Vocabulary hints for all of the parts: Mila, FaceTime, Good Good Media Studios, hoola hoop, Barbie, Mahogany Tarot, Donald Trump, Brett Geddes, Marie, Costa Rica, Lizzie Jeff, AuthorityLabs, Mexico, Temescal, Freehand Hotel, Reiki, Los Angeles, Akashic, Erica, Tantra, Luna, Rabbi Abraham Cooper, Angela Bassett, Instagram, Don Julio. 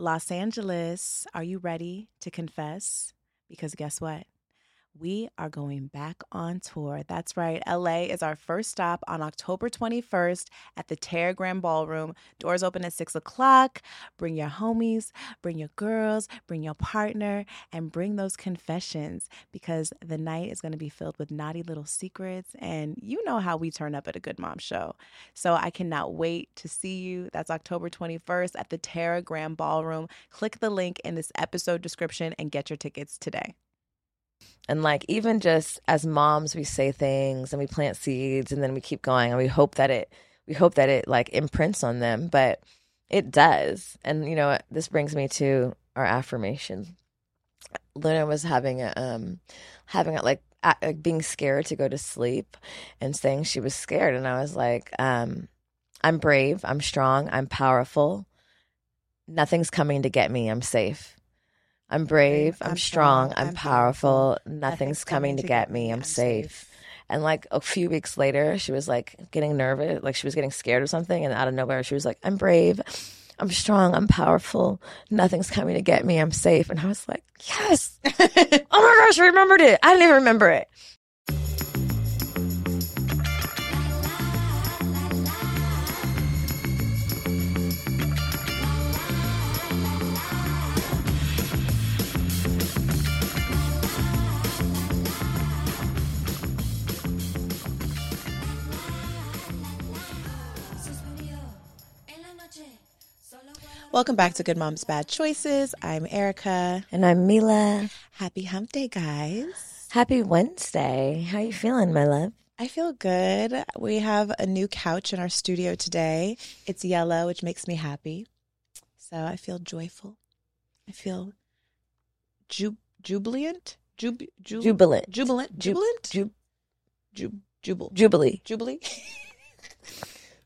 Los Angeles, are you ready to confess? Because guess what? We are going back on tour. That's right. LA is our first stop on October 21st at the Teragram Ballroom. Doors open at 6 o'clock. Bring your homies, bring your girls, bring your partner, and bring those confessions because the night is going to be filled with naughty little secrets, and you know how we turn up at a Good Mom show. So I cannot wait to see you. That's October 21st at the Teragram Ballroom. Click the link in this episode description and get your tickets today. And like, even just as moms, we say things and we plant seeds and then we keep going and we hope that it like imprints on them, but it does. And you know, this brings me to our affirmation. Luna was having being scared to go to sleep and saying she was scared. And I was like, I'm brave. I'm strong. I'm powerful. Nothing's coming to get me. I'm safe. I'm brave, I'm strong, I'm powerful, nothing's coming to get me, I'm safe. And like a few weeks later, she was like getting nervous, like she was getting scared or something, and out of nowhere, she was like, I'm brave, I'm strong, I'm powerful, nothing's coming to get me, I'm safe. And I was like, yes! Oh my gosh, I remembered it! I didn't even remember it. Welcome back to Good Moms Bad Choices. I'm Erica. And I'm Mila. Happy hump day, guys. Happy Wednesday. How are you feeling, my love? I feel good. We have a new couch in our studio today. It's yellow, which makes me happy. So I feel joyful. I feel jubilant. Jubilant. Jubilant. Jubilant? Jubilee. Jubilee.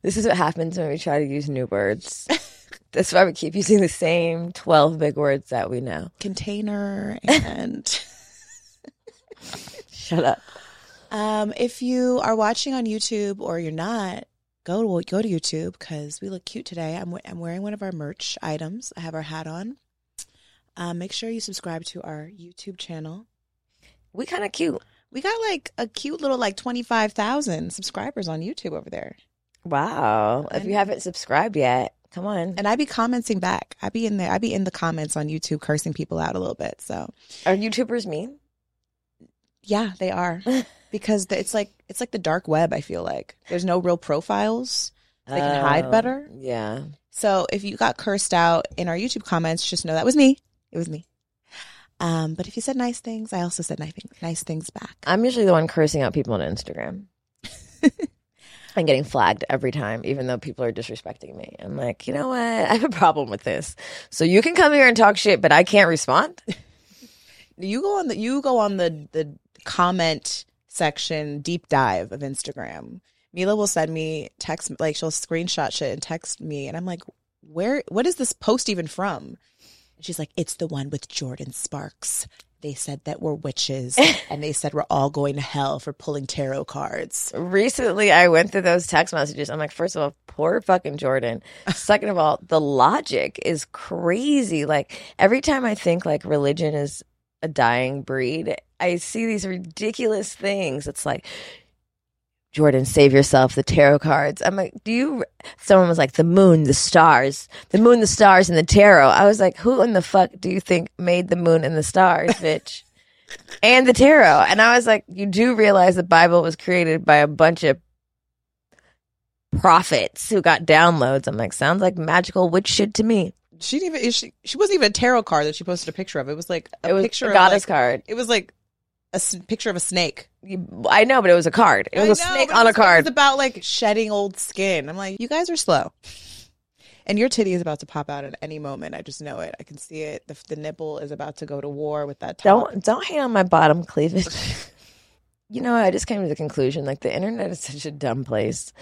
This is what happens when we try to use new words. That's why we keep using the same 12 big words that we know. Container and... Shut up. If you are watching on YouTube or you're not, go to YouTube because we look cute today. I'm wearing one of our merch items. I have our hat on. Make sure you subscribe to our YouTube channel. We kind of cute. We got like a cute little like 25,000 subscribers on YouTube over there. Wow. If you haven't subscribed yet... Come on. And I be commenting back. I be in there. I be in the comments on YouTube cursing people out a little bit. So are YouTubers mean? Yeah, they are. Because it's like the dark web, I feel like. There's no real profiles. So they can hide better. Yeah. So if you got cursed out in our YouTube comments, just know that was me. It was me. But if you said nice things, I also said nice things back. I'm usually the one cursing out people on Instagram. I'm getting flagged every time, even though people are disrespecting me. I'm like, you know what? I have a problem with this. So you can come here and talk shit, but I can't respond. You go on the comment section deep dive of Instagram. Mila will send me text, like she'll screenshot shit and text me, and I'm like, where? What is this post even from? And she's like, it's the one with Jordan Sparks. They said that we're witches, and they said we're all going to hell for pulling tarot cards. Recently, I went through those text messages. I'm like, first of all, poor fucking Jordan. Second of all, the logic is crazy. Like, every time I think, like, religion is a dying breed, I see these ridiculous things. It's like... Jordan, save yourself, the tarot cards. I'm like, do you... Someone was like, the moon, the stars, and the tarot. I was like, who in the fuck do you think made the moon and the stars, bitch? And the tarot. And I was like, you do realize the Bible was created by a bunch of prophets who got downloads. I'm like, sounds like magical witch shit to me. She didn't even... She wasn't even a tarot card that she posted a picture of. It was like a goddess card. It was like... a picture of a snake. I know, but it was a card. It was a snake on a card. It's about like shedding old skin. I'm like, you guys are slow. And your titty is about to pop out at any moment. I just know it. I can see it. The nipple is about to go to war with that top. Don't hang on my bottom cleavage. You know, I just came to the conclusion, like, the internet is such a dumb place.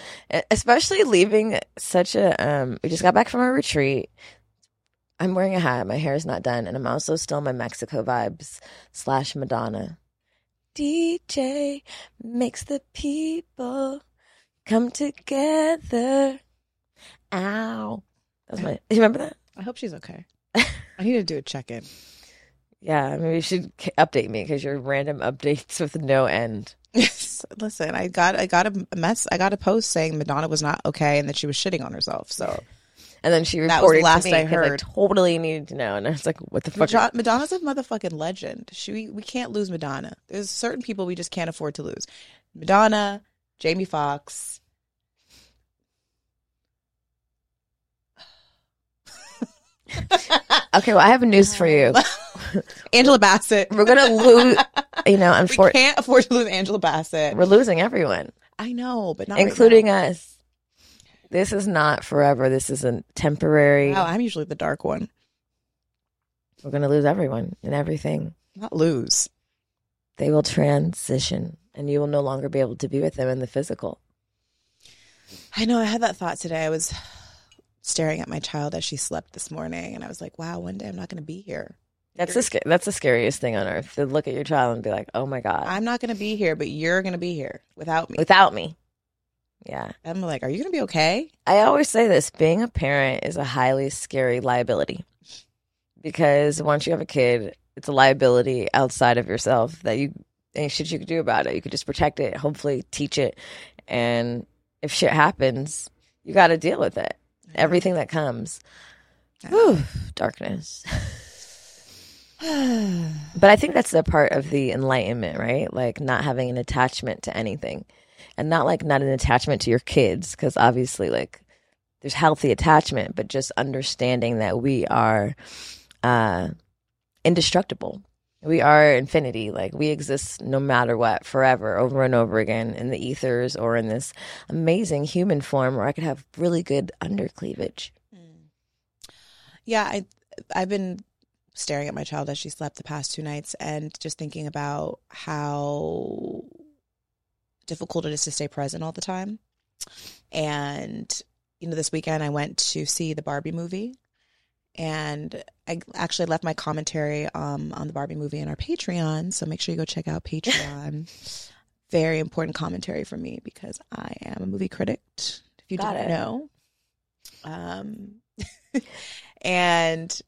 Especially leaving such a... we just got back from a retreat. I'm wearing a hat. My hair is not done. And I'm also still in my Mexico vibes / Madonna. DJ makes the people come together. Ow. That was my... You remember that? I hope she's okay. I need to do a check-in. Yeah, maybe you should update me because your random updates with no end. Yes, listen, I got a mess. I got a post saying Madonna was not okay and that she was shitting on herself. So, and then she reported that was the last to me I heard. I totally needed to know, and I was like, "What the fuck?" Madonna's a motherfucking legend. We can't lose Madonna. There's certain people we just can't afford to lose. Madonna, Jamie Foxx. Okay, well, I have news for you. Angela Bassett. We're going to lose, we can't afford to lose Angela Bassett. We're losing everyone. I know, but not including right us. This is not forever. This is a temporary. Wow, I'm usually the dark one. We're going to lose everyone and everything. Not lose. They will transition and you will no longer be able to be with them in the physical. I know. I had that thought today. I was staring at my child as she slept this morning and I was like, wow, one day I'm not going to be here. That's the scariest thing on earth, to look at your child and be like, oh my God. I'm not going to be here, but you're going to be here without me. Without me. Yeah. I'm like, are you going to be okay? I always say this, being a parent is a highly scary liability because once you have a kid, it's a liability outside of yourself that any shit you could do about it. You could just protect it, hopefully teach it. And if shit happens, you got to deal with it. Everything that comes. Whew, darkness. But I think that's the part of the enlightenment, right? Like not having an attachment to anything and not an attachment to your kids because obviously like there's healthy attachment, but just understanding that we are indestructible. We are infinity. Like we exist no matter what, forever, over and over again in the ethers or in this amazing human form where I could have really good undercleavage. Yeah, I've been staring at my child as she slept the past two nights and just thinking about how difficult it is to stay present all the time. And, this weekend I went to see the Barbie movie. And I actually left my commentary on the Barbie movie in our Patreon. So make sure you go check out Patreon. Very important commentary for me because I am a movie critic, if you didn't know. And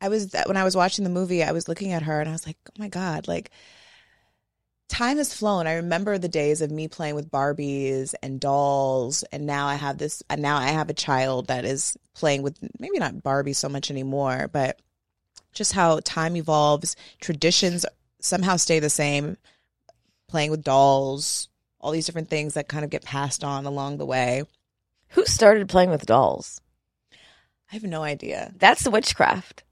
when I was watching the movie, I was looking at her and I was like, oh my God, like time has flown. I remember the days of me playing with Barbies and dolls. And now I have a child that is playing with maybe not Barbie so much anymore, but just how time evolves. Traditions somehow stay the same, playing with dolls, all these different things that kind of get passed on along the way. Who started playing with dolls? I have no idea. That's witchcraft.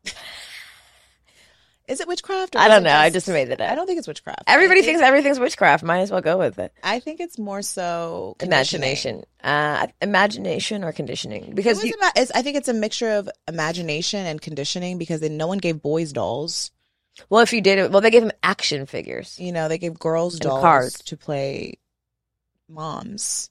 Is it witchcraft? Or I don't know. I just made it up. I don't think it's witchcraft. Everybody thinks everything's witchcraft. Might as well go with it. I think it's more so imagination or conditioning. Because I think it's a mixture of imagination and conditioning because then no one gave boys dolls. Well, if you did, they gave them action figures. They gave girls dolls cards to play moms.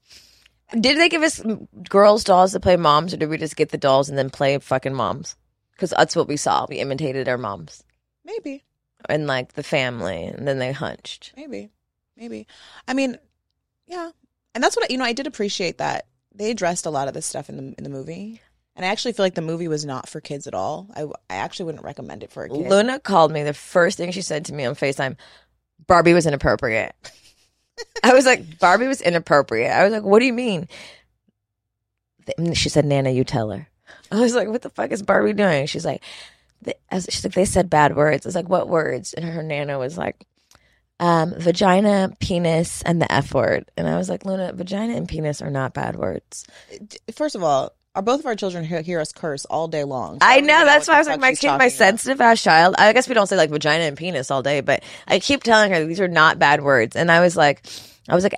Did they give us girls dolls to play moms, or did we just get the dolls and then play fucking moms? Because that's what we saw. We imitated our moms. Maybe. And like the family, and then they hunched. Maybe. I mean, yeah. And that's what, I did appreciate that. They addressed a lot of this stuff in the movie. And I actually feel like the movie was not for kids at all. I actually wouldn't recommend it for a kid. Luna called me. The first thing she said to me on FaceTime, Barbie was inappropriate. I was like, Barbie was inappropriate. I was like, what do you mean? She said, Nana, you tell her. I was like, what the fuck is Barbie doing? She's like, they said bad words. I was like, what words? And her Nana was like, vagina, penis, and the F word. And I was like, Luna, vagina and penis are not bad words. First of all, are both of our children hear us curse all day long? So I know. That's why I was like, my sensitive-ass child. I guess we don't say, like, vagina and penis all day, but I keep telling her these are not bad words. And I was like,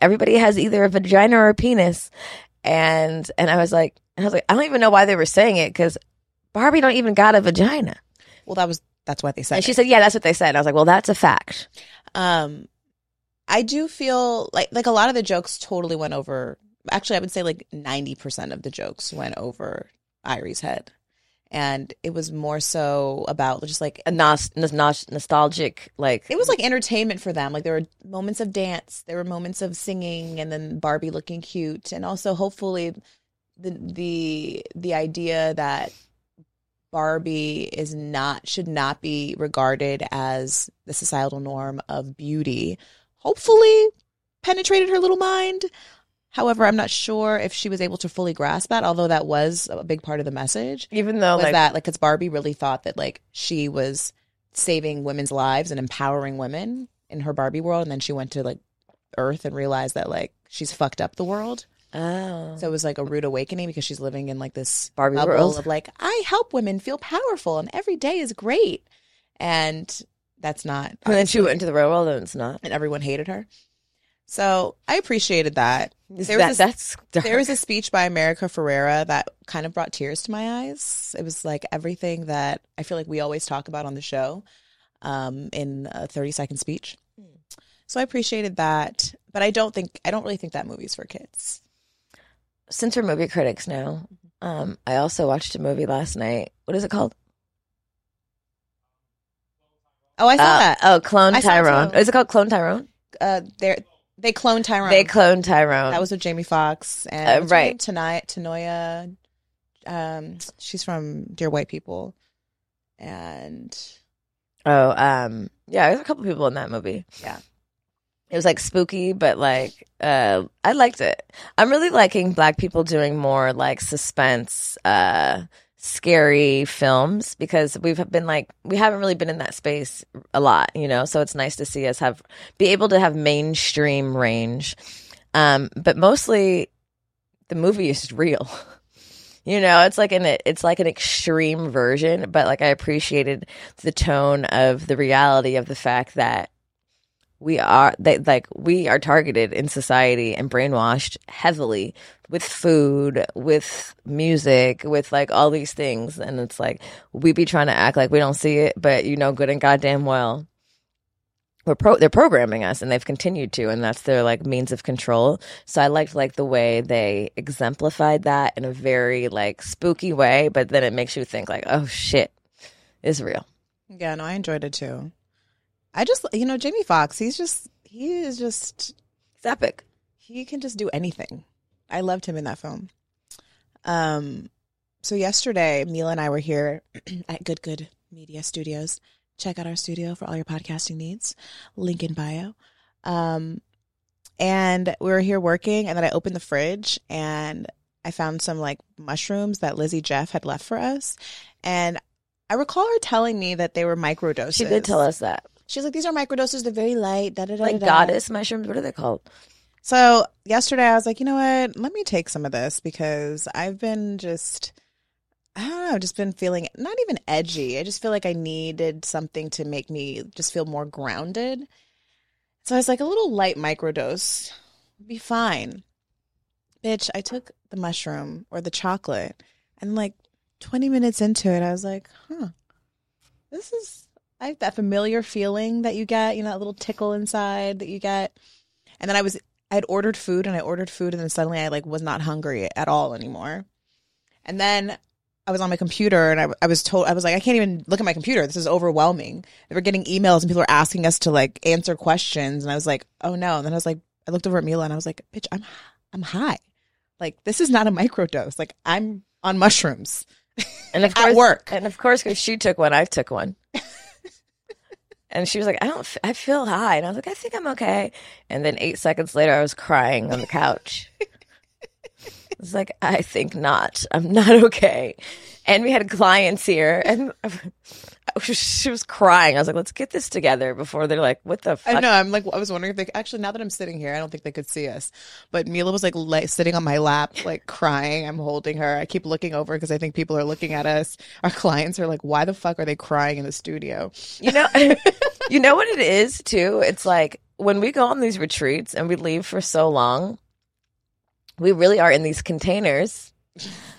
everybody has either a vagina or a penis. And I was like, I don't even know why they were saying it because Barbie don't even got a vagina. Well, that's why they said it. And she said, yeah, that's what they said. And I was like, well, that's a fact. I do feel like a lot of the jokes totally went over. Actually, I would say like 90% of the jokes went over Irie's head. And it was more so about just like a nostalgic, like it was like entertainment for them. Like there were moments of dance, there were moments of singing, and then Barbie looking cute. And also hopefully the idea that Barbie should not be regarded as the societal norm of beauty. Hopefully penetrated her little mind. However, I'm not sure if she was able to fully grasp that, although that was a big part of the message. Even though because Barbie really thought that she was saving women's lives and empowering women in her Barbie world, and then she went to Earth and realized that she's fucked up the world. Oh. So it was a rude awakening because she's living in this Barbie world of I help women feel powerful and every day is great. And that's not. And then she went into the real world and it's not. And everyone hated her. So I appreciated that. There was a speech by America Ferrera that kind of brought tears to my eyes. It was everything that I feel we always talk about on the show in a 30-second speech. So I appreciated that, but I don't really think that movie's for kids. Since we're movie critics now, I also watched a movie last night. What is it called? Oh, I saw that. Oh, Clone Tyrone. Is it called Clone Tyrone? They clone Tyrone. That was with Jamie Foxx and right. Tanoia. She's from Dear White People, and yeah, there's a couple people in that movie. Yeah. It was spooky, but I liked it. I'm really liking Black people doing more suspense, scary films because we've been we haven't really been in that space a lot, so it's nice to see us be able to have mainstream range. But mostly the movie is real. It's an extreme version, but I appreciated the tone of the reality of the fact that we are targeted in society and brainwashed heavily with food, with music, with all these things, and it's we be trying to act like we don't see it, but good and goddamn well they're programming us, and they've continued to, and that's their means of control. So I liked the way they exemplified that in a very spooky way, but then it makes you think oh shit, it's real. Yeah, no, I enjoyed it too. I just, Jamie Foxx, he's epic. He can just do anything. I loved him in that film. So yesterday, Mila and I were here at Good Good Media Studios. Check out our studio for all your podcasting needs. Link in bio. And we were here working, and then I opened the fridge, and I found some mushrooms that Lizzie Jeff had left for us. And I recall her telling me that they were microdoses. She did tell us that. She's these are microdoses. They're very light. Da, da, da, da. Goddess mushrooms. What are they called? So yesterday I was what? Let me take some of this because I've been just been feeling not even edgy. I just feel I needed something to make me just feel more grounded. So I was a little light microdose would be fine. Bitch, I took the mushroom or the chocolate and 20 minutes into it, I was this is... I have that familiar feeling that you get, that little tickle inside that you get. And then I had ordered food and then suddenly I was not hungry at all anymore. And then I was on my computer and I was told, I was I can't even look at my computer. This is overwhelming. They were getting emails and people were asking us to answer questions. And I was oh no. And then I was I looked over at Mila and I was bitch, I'm high. This is not a microdose. I'm on mushrooms. And of course, at work. And of course, because she took one, I took one. And she was I feel high. And I was I think I'm okay. And then 8 seconds later, I was crying on the couch. It's I think not. I'm not okay. And we had clients here. And she was crying. I was let's get this together before they're what the fuck? I know. I'm I was wondering if they, actually, now that I'm sitting here, I don't think they could see us. But Mila was sitting on my lap, crying. I'm holding her. I keep looking over because I think people are looking at us. Our clients are why the fuck are they crying in the studio? You know what it is, too? It's when we go on these retreats and we leave for so long, we really are in these containers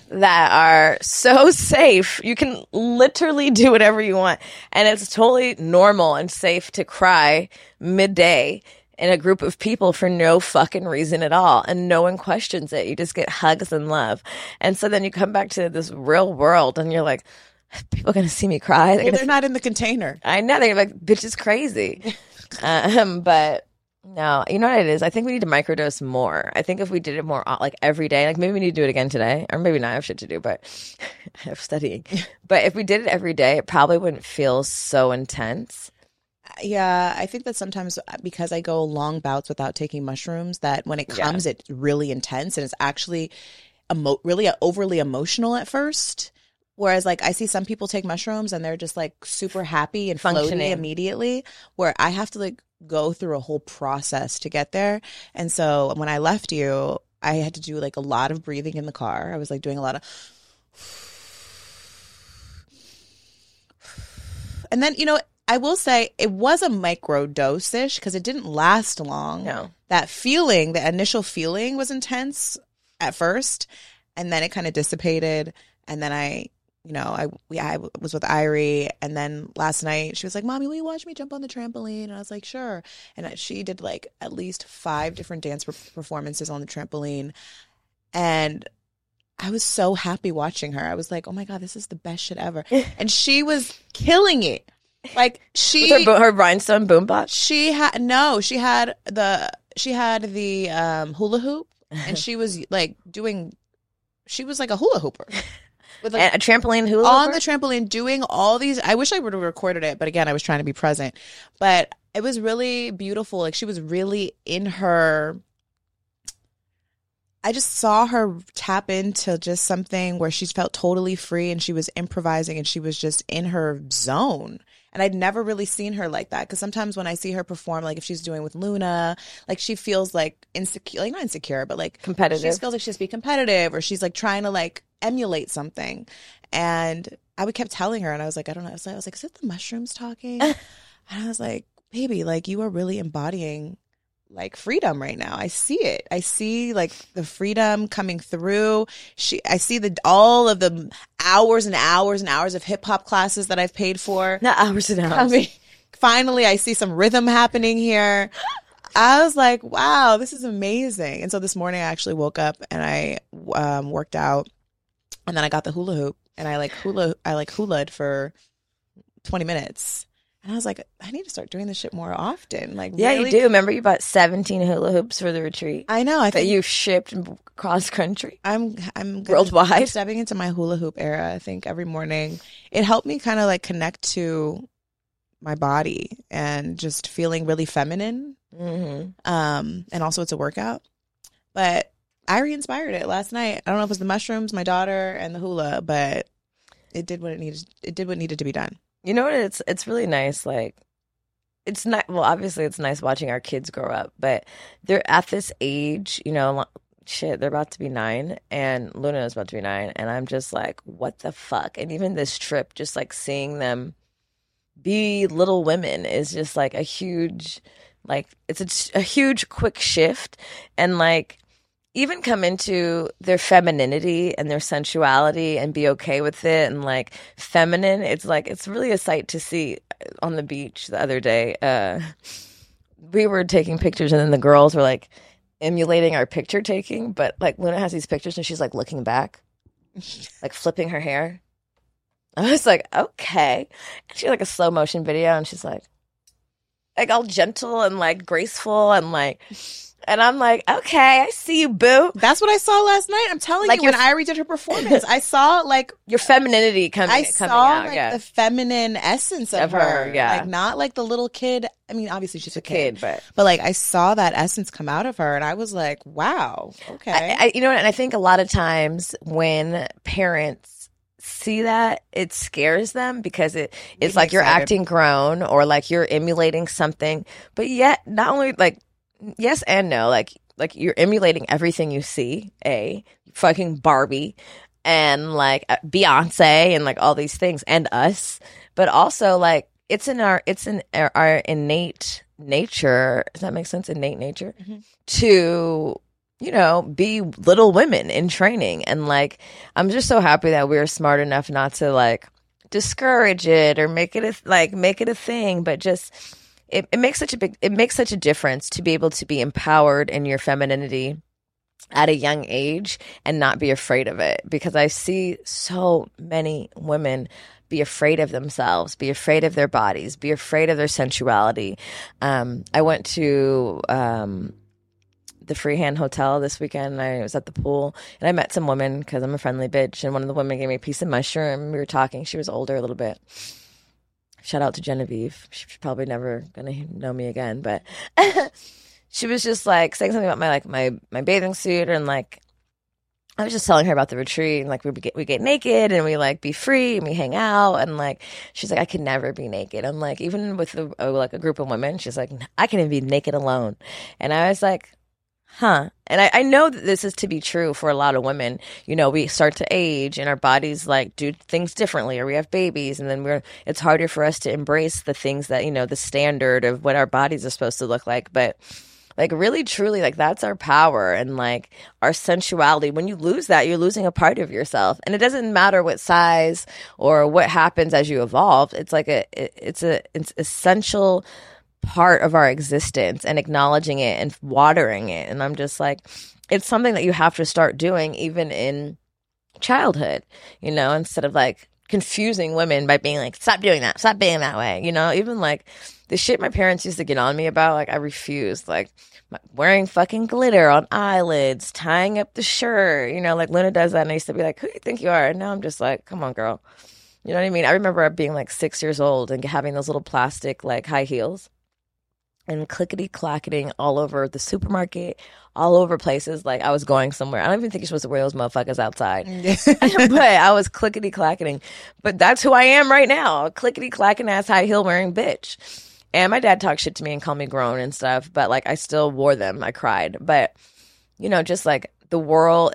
that are so safe. You can literally do whatever you want. And it's totally normal and safe to cry midday in a group of people for no fucking reason at all. And no one questions it. You just get hugs and love. And so then you come back to this real world and you're people are going to see me cry. They're not in the container. I know. They're bitch is crazy. But No, you know what it is? I think we need to microdose more. I think if we did it more, like every day, like maybe we need to do it again today, or maybe not. I have shit to do, but I have studying. But if we did it every day, it probably wouldn't feel so intense. Yeah, I think that sometimes because I go long bouts without taking mushrooms, that when it comes, yeah, it's really intense and it's actually really overly emotional at first. Whereas, like, I see some people take mushrooms and they're just, like, super happy and floaty immediately, where I have to, like, go through a whole process to get there. And so when I left you, I had to do, like, a lot of breathing in the car. I was, like, doing a lot of... And then, you know, I will say it was a microdose-ish because it didn't last long. No. That feeling, the initial feeling was intense at first, and then it kind of dissipated, and then I... You know, I was with Irie, and then last night she was like, "Mommy, will you watch me jump on the trampoline?" And I was like, "Sure." And she did like at least 5 different dance performances on the trampoline, and I was so happy watching her. I was like, "Oh my god, this is the best shit ever!" And she was killing it. Like she with her rhinestone boombox. She had the hula hoop, and she was like doing. She was like a hula hooper. With like a trampoline hula on the trampoline doing all these. I wish I would have recorded it, but again, I was trying to be present. But it was really beautiful. Like she was really in her. I just saw her tap into just something where she felt totally free and she was improvising and she was just in her zone. And I'd never really seen her like that, because sometimes when I see her perform, like if she's doing with Luna, like she feels like insecure, like not insecure, but like competitive. She feels like she has to be competitive, or she's like trying to like emulate something. And I would kept telling her, and I was like, I don't know. I was like, is it the mushrooms talking? And I was like, baby, like you are really embodying like freedom right now. I see it. I see like the freedom coming through. I see all of the hours and hours and hours of hip hop classes that I've paid for. Not hours and hours. I mean, finally, I see some rhythm happening here. I was like, wow, this is amazing. And so this morning I actually woke up and I worked out, and then I got the hula hoop and I hulaed for 20 minutes. And I was like, I need to start doing this shit more often. Like, yeah, really? You do. Remember, you bought 17 hula hoops for the retreat. I know. I think that you've shipped cross country. I'm worldwide. I'm stepping into my hula hoop era. I think every morning it helped me kind of like connect to my body and just feeling really feminine. Mm-hmm. And also it's a workout, but I re-inspired it last night. I don't know if it was the mushrooms, my daughter, and the hula, but it did what it needed. It did what needed to be done. You know what? It's really nice. Like, it's not, well, obviously it's nice watching our kids grow up, but they're at this age, you know, shit, they're about to be 9, and Luna is about to be 9. And I'm just like, what the fuck? And even this trip, just like seeing them be little women is just like a huge, like it's a huge quick shift. And like, even come into their femininity and their sensuality and be okay with it and like feminine. It's like, it's really a sight to see. On the beach the other day, we were taking pictures, and then the girls were like emulating our picture taking, but like Luna has these pictures and she's like looking back, like flipping her hair. I was like, okay. And she had like a slow motion video, and she's like all gentle and like graceful and like. And I'm like, okay, I see you, boo. That's what I saw last night. I'm telling like you, when Irie did her performance, I saw like your femininity coming out. Like, yeah, the feminine essence of her. Yeah, like not like the little kid. I mean, obviously she's a kid, but like I saw that essence come out of her, and I was like, wow, okay. I you know, and I think a lot of times when parents see that, it scares them, because it's like you're acting grown, or like you're emulating something, but yet not only like. Yes and no. Like you're emulating everything you see. Fucking Barbie and like Beyonce and like all these things and us. But also like it's in our innate nature. Does that make sense? Innate nature, mm-hmm. to, you know, be little women in training. And like I'm just so happy that we're smart enough not to like discourage it or make it a thing, but just. It makes such a difference to be able to be empowered in your femininity at a young age and not be afraid of it, because I see so many women be afraid of themselves, be afraid of their bodies, be afraid of their sensuality. I went to the Freehand Hotel this weekend, and I was at the pool, and I met some women because I'm a friendly bitch, and one of the women gave me a piece of mushroom. We were talking. She was older a little bit. Shout out to Genevieve. She's probably never going to know me again, but she was just like saying something about my bathing suit, and like I was just telling her about the retreat, and like we get naked and we like be free and we hang out, and like she's like, I could never be naked. I'm like, even with a group of women, she's like, I can't even be naked alone. And I was like, huh. And I know that this is to be true for a lot of women. You know, we start to age and our bodies like do things differently, or we have babies, and then it's harder for us to embrace the things that, you know, the standard of what our bodies are supposed to look like. But like really truly, like that's our power and like our sensuality. When you lose that, you're losing a part of yourself. And it doesn't matter what size or what happens as you evolve. It's like it's essential part of our existence, and acknowledging it and watering it. And I'm just like, it's something that you have to start doing even in childhood, you know, instead of like confusing women by being like, stop doing that, stop being that way, you know. Even like the shit my parents used to get on me about, like I refused, like wearing fucking glitter on eyelids, tying up the shirt, you know, like Luna does that, and I used to be like, who do you think you are? And now I'm just like, come on, girl, you know what I mean? I remember being like 6 years old and having those little plastic like high heels and clickety-clacketing all over the supermarket, all over places. Like, I was going somewhere. I don't even think you're supposed to wear those motherfuckers outside. But I was clickety-clacketing. But that's who I am right now, a clickety-clacking ass high heel wearing bitch. And my dad talked shit to me and called me grown and stuff. But, like, I still wore them. I cried. But, you know, just, like, the world,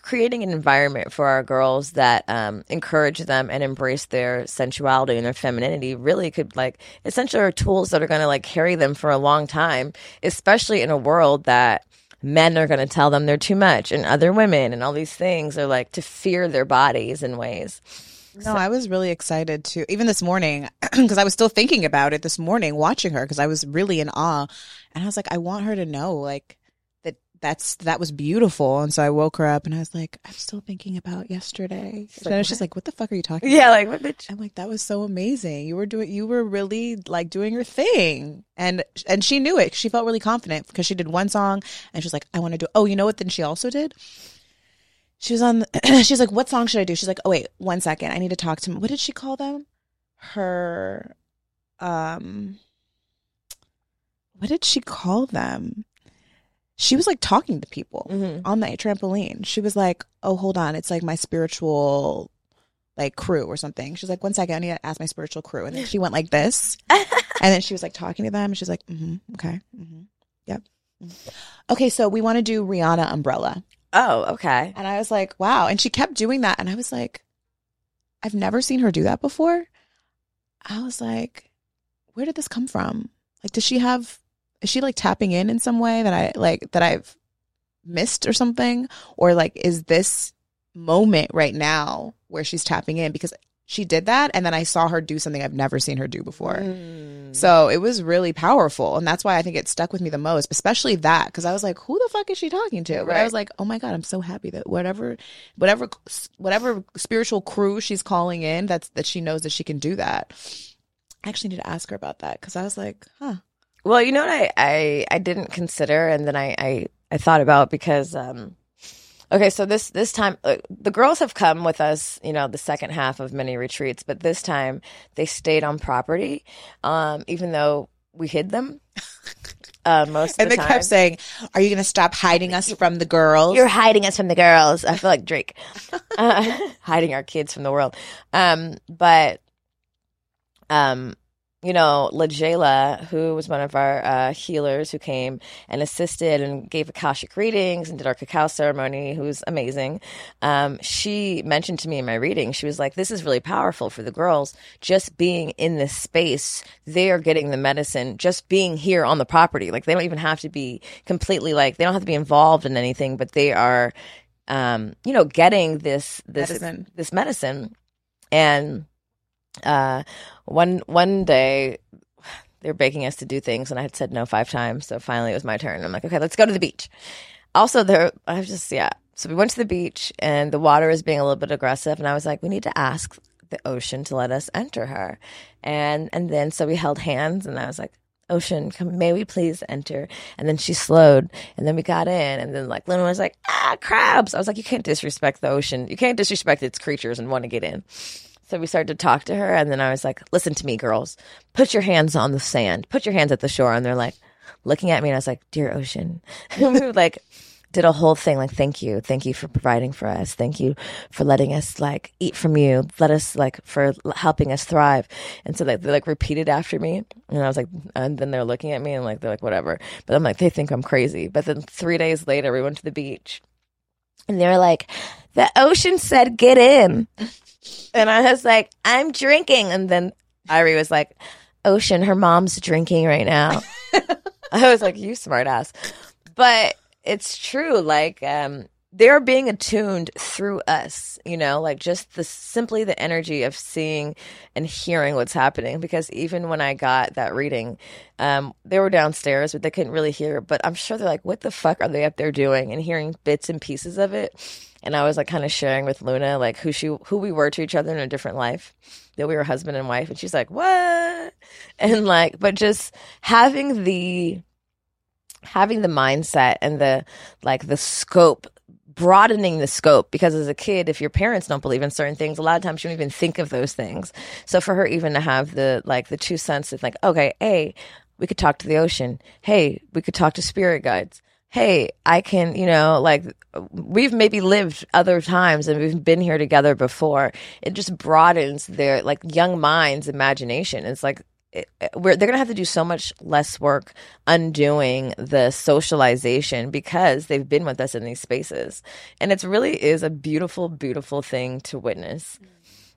creating an environment for our girls that encourage them and embrace their sensuality and their femininity really could, like, essentially are tools that are going to, like, carry them for a long time, especially in a world that men are going to tell them they're too much, and other women and all these things are, like, to fear their bodies in ways. No, I was really excited to, even this morning, because I was still thinking about it this morning, watching her, because I was really in awe. And I was like, I want her to know, like, that was beautiful. And so I woke her up and I was like, I'm still thinking about yesterday. She's like, she's like, what the fuck are you talking about? Yeah, like, what bitch? I'm like, that was so amazing. You were really like doing your thing. And she knew it. She felt really confident because she did one song and she's like, I want to do, oh, you know what then she also did? She was on, she's like, what song should I do? She's like, oh wait, one second. I need to talk to him. What did she call them? Her, what did she call them? She was like talking to people on the trampoline. She was like, oh, hold on. It's like my spiritual like crew or something. She's like, one second. I need to ask my spiritual crew. And then she went like this. And then she was like talking to them. And she's like, okay. Yep. Okay. So we want to do Rihanna Umbrella. Oh, okay. And I was like, wow. And she kept doing that. And I was like, I've never seen her do that before. I was like, where did this come from? Like, does she have... Is she like tapping in some way that I've missed or something? Or like, is this moment right now where she's tapping in? Because she did that, and then I saw her do something I've never seen her do before. So it was really powerful. And that's why I think it stuck with me the most, especially that, because I was like, who the fuck is she talking to? But right. I was like, oh my God, I'm so happy that whatever spiritual crew she's calling in, that she knows that she can do that. I actually need to ask her about that, because I was like, huh. Well, you know what I didn't consider, and then I thought about, because, okay, so this time, the girls have come with us, you know, the second half of many retreats, but this time they stayed on property, even though we hid them. Most of the time. And they kept saying, are you going to stop hiding us from the girls? You're hiding us from the girls. I feel like Drake. Hiding our kids from the world. You know, Lejla, who was one of our healers who came and assisted and gave Akashic readings and did our cacao ceremony, who's amazing, she mentioned to me in my reading, she was like, this is really powerful for the girls. Just being in this space, they are getting the medicine just being here on the property. Like, they don't even have to be completely, like, they don't have to be involved in anything, but they are, you know, getting this medicine. And... one day they were begging us to do things, and I had said no 5 times. So finally it was my turn. I'm like, okay, let's go to the beach. Also there, I was just, yeah. So we went to the beach, and the water is being a little bit aggressive. And I was like, we need to ask the ocean to let us enter her. And then so we held hands and I was like, "Ocean, come, may we please enter?" And then she slowed and then we got in, and then like Luna was like, "Ah, crabs." I was like, "You can't disrespect the ocean. You can't disrespect its creatures and want to get in." So we started to talk to her, and then I was like, "Listen to me, girls. Put your hands on the sand. Put your hands at the shore." And they're like looking at me, and I was like, "Dear ocean." And we like did a whole thing like, "Thank you. Thank you for providing for us. Thank you for letting us like eat from you. Let us like for helping us thrive." And so they like repeated after me, and I was like, and then they're looking at me and like they're like whatever. But I'm like, they think I'm crazy. But then 3 days later, we went to the beach, and they're like, "The ocean said get in." And I was like, "I'm drinking." And then Irie was like, "Ocean, her mom's drinking right now." I was like, "You smart ass." But it's true. Like, they're being attuned through us, you know, like just the simply the energy of seeing and hearing what's happening. Because even when I got that reading, they were downstairs, but they couldn't really hear. But I'm sure they're like, "What the fuck are they up there doing?" And hearing bits and pieces of it. And I was like kind of sharing with Luna like who we were to each other in a different life, that we were husband and wife. And she's like, "What?" And like, but just having the mindset and the like the scope, broadening the scope, because as a kid, if your parents don't believe in certain things, a lot of times you don't even think of those things. So for her even to have the like the two senses, like, okay, hey, we could talk to the ocean. Hey, we could talk to spirit guides. Hey, I can, you know, like we've maybe lived other times and we've been here together before. It just broadens their like young mind's imagination. It's like they're going to have to do so much less work undoing the socialization because they've been with us in these spaces. And it really is a beautiful, beautiful thing to witness. Mm-hmm.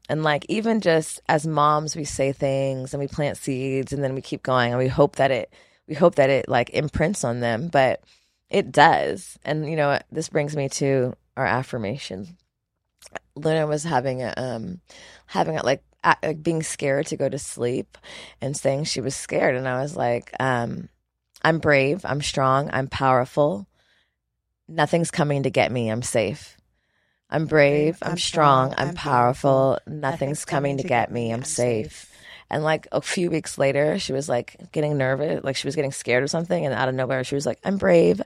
And like even just as moms, we say things and we plant seeds and then we keep going and we hope that it like imprints on them. But it does. And, you know, this brings me to our affirmation. Luna was having it like being scared to go to sleep and saying she was scared. And I was like, "I'm brave. I'm strong. I'm powerful. Nothing's coming to get me. I'm safe. I'm brave. I'm strong. I'm powerful. Nothing's coming to get me. I'm safe." And like a few weeks later, she was like getting nervous, like she was getting scared or something. And out of nowhere, she was like, "I'm brave.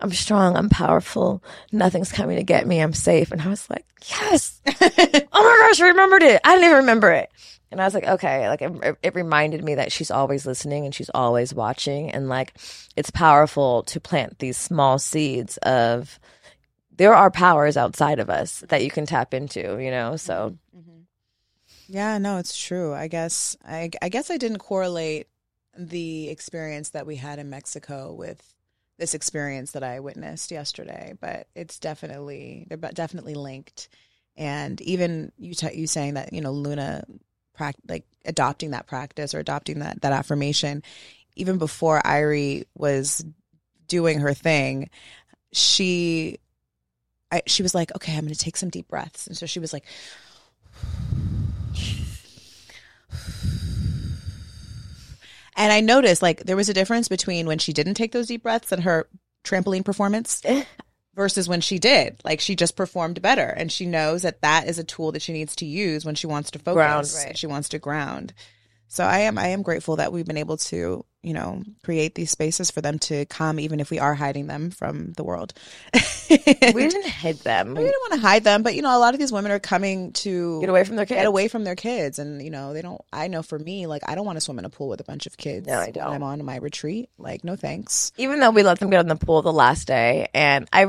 I'm strong. I'm powerful. Nothing's coming to get me. I'm safe." And I was like, "Yes." Oh my gosh, I remembered it. I didn't even remember it. And I was like, okay, like it reminded me that she's always listening and she's always watching. And like it's powerful to plant these small seeds of there are powers outside of us that you can tap into, you know, so. Mm-hmm. Yeah, no, it's true. I guess I didn't correlate the experience that we had in Mexico with this experience that I witnessed yesterday, but it's definitely, they're definitely linked. And even you saying that, you know, Luna like adopting that practice or adopting that affirmation, even before Irie was doing her thing, she was like, "Okay, I'm going to take some deep breaths." And so she was like, and I noticed like there was a difference between when she didn't take those deep breaths and her trampoline performance versus when she did. Like she just performed better, and she knows that that is a tool that she needs to use when she wants to focus. Ground, right. She wants to ground. So I am grateful that we've been able to, you know, create these spaces for them to come, even if we are hiding them from the world. We didn't hide them. We didn't want to hide them. But, you know, a lot of these women are coming to get away from their kids. And, you know, they don't. I know for me, like, I don't want to swim in a pool with a bunch of kids. No, I don't. When I'm on my retreat. Like, no thanks. Even though we let them get in the pool the last day. And I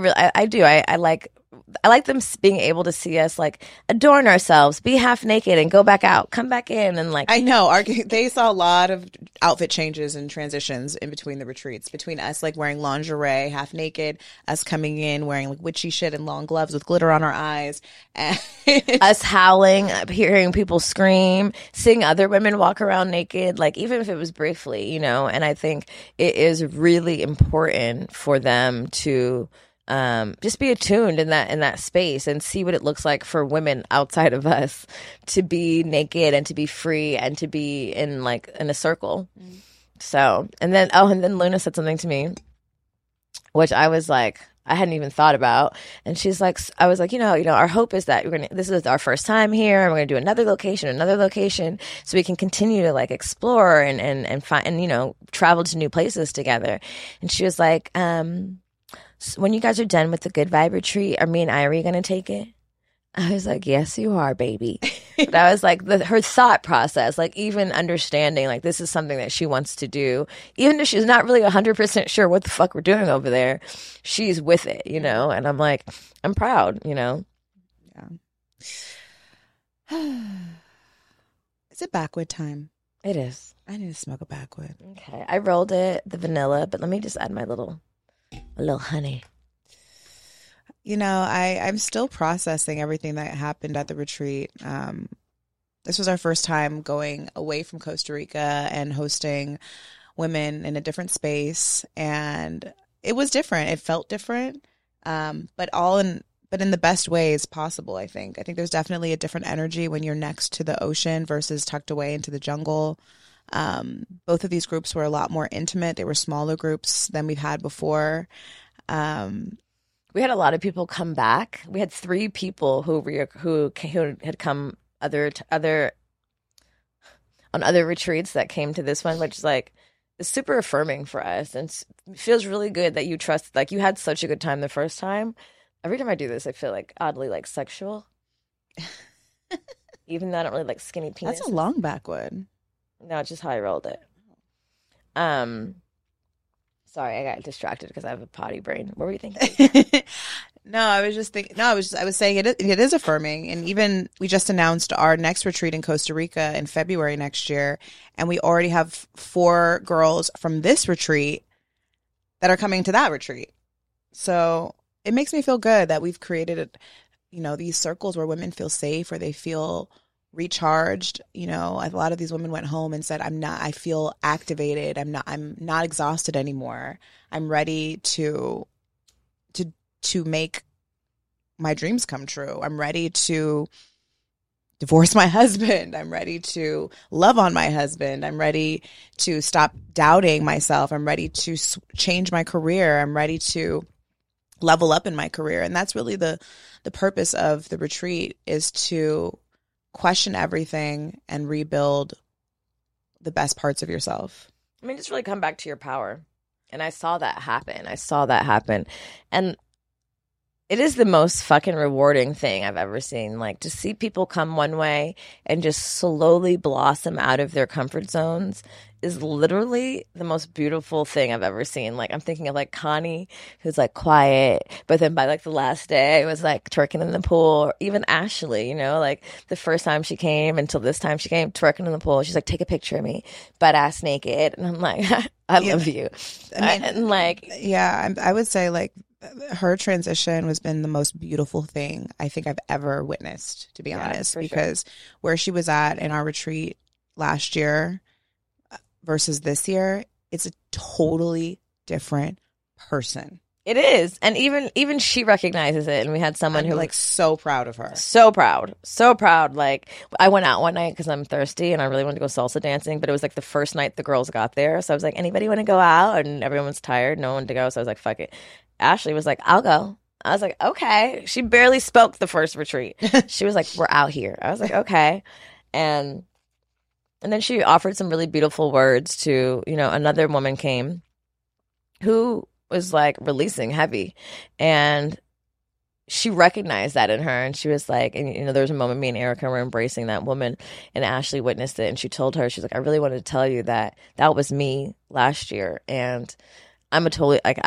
like them being able to see us like adorn ourselves, be half naked and go back out, come back in. And like, I know they saw a lot of outfit changes and transitions in between the retreats, between us like wearing lingerie, half naked, us coming in wearing like witchy shit and long gloves with glitter on our eyes, and us howling, hearing people scream, seeing other women walk around naked, like even if it was briefly, you know. And I think it is really important for them to just be attuned in that space and see what it looks like for women outside of us to be naked and to be free and to be in like in a circle. Mm-hmm. So, and then Luna said something to me, which I was like, I hadn't even thought about. And she's like, I was like, you know, our hope is that this is our first time here, and we're gonna do another location, so we can continue to like explore and find, and, you know, travel to new places together. And she was like, so when you guys are done with the Good Vibe Retreat, are me and Irie gonna take it? I was like, yes, you are, baby. But I was like, her thought process, like even understanding, like this is something that she wants to do, even if she's not really 100% sure what the fuck we're doing over there, she's with it, you know? And I'm like, I'm proud, you know? Yeah. Is it backward time? It is. I need to smoke a backward. Okay. I rolled it, the vanilla, but let me just add my little honey. You know, I'm still processing everything that happened at the retreat. This was our first time going away from Costa Rica and hosting women in a different space. And it was different. It felt different, but in the best ways possible, I think. I think there's definitely a different energy when you're next to the ocean versus tucked away into the jungle. Both of these groups were a lot more intimate. They were smaller groups than we've had before. We had a lot of people come back. We had 3 people who had come on other retreats that came to this one, which is like super affirming for us, and it feels really good that you trust. Like, you had such a good time the first time. Every time I do this, I feel like oddly like sexual, even though I don't really like skinny penises. That's a long backwood. No, it's just how I rolled it. Sorry, I got distracted because I have a potty brain. What were you thinking? I was saying it is affirming. And even we just announced our next retreat in Costa Rica in February next year. And we already have 4 girls from this retreat that are coming to that retreat. So it makes me feel good that we've created, you know, these circles where women feel safe, where they feel recharged. You know, a lot of these women went home and said, I feel activated. I'm not exhausted anymore. I'm ready to make my dreams come true. I'm ready to divorce my husband. I'm ready to love on my husband. I'm ready to stop doubting myself. I'm ready to change my career. I'm ready to level up in my career. And that's really the purpose of the retreat, is to question everything and rebuild the best parts of yourself. I mean, just really come back to your power. And I saw that happen. And it is the most fucking rewarding thing I've ever seen. Like, to see people come one way and just slowly blossom out of their comfort zones is literally the most beautiful thing I've ever seen. Like, I'm thinking of like Connie, who's like quiet, but then by like the last day was like twerking in the pool. Or even Ashley, you know, like the first time she came until this time she came twerking in the pool. She's like, take a picture of me, butt ass naked. And I'm like, I love you. I mean, and like, yeah, I would say like her transition has been the most beautiful thing I think I've ever witnessed, to be honest, because where she was at in our retreat last year versus this year, it's a totally different person. It is. And even she recognizes it. And we had someone who like so proud of her. So proud. Like, I went out one night because I'm thirsty and I really wanted to go salsa dancing. But it was like the first night the girls got there. So I was like, anybody want to go out? And everyone was tired. No one to go. So I was like, fuck it. Ashley was like, I'll go. I was like, okay. She barely spoke the first retreat. She was like, we're out here. I was like, okay. And then she offered some really beautiful words to, you know, another woman came who was like releasing heavy. And she recognized that in her. And she was like, and, you know, there was a moment me and Erica were embracing that woman, and Ashley witnessed it. And she told her, she's like, I really wanted to tell you that was me last year. And I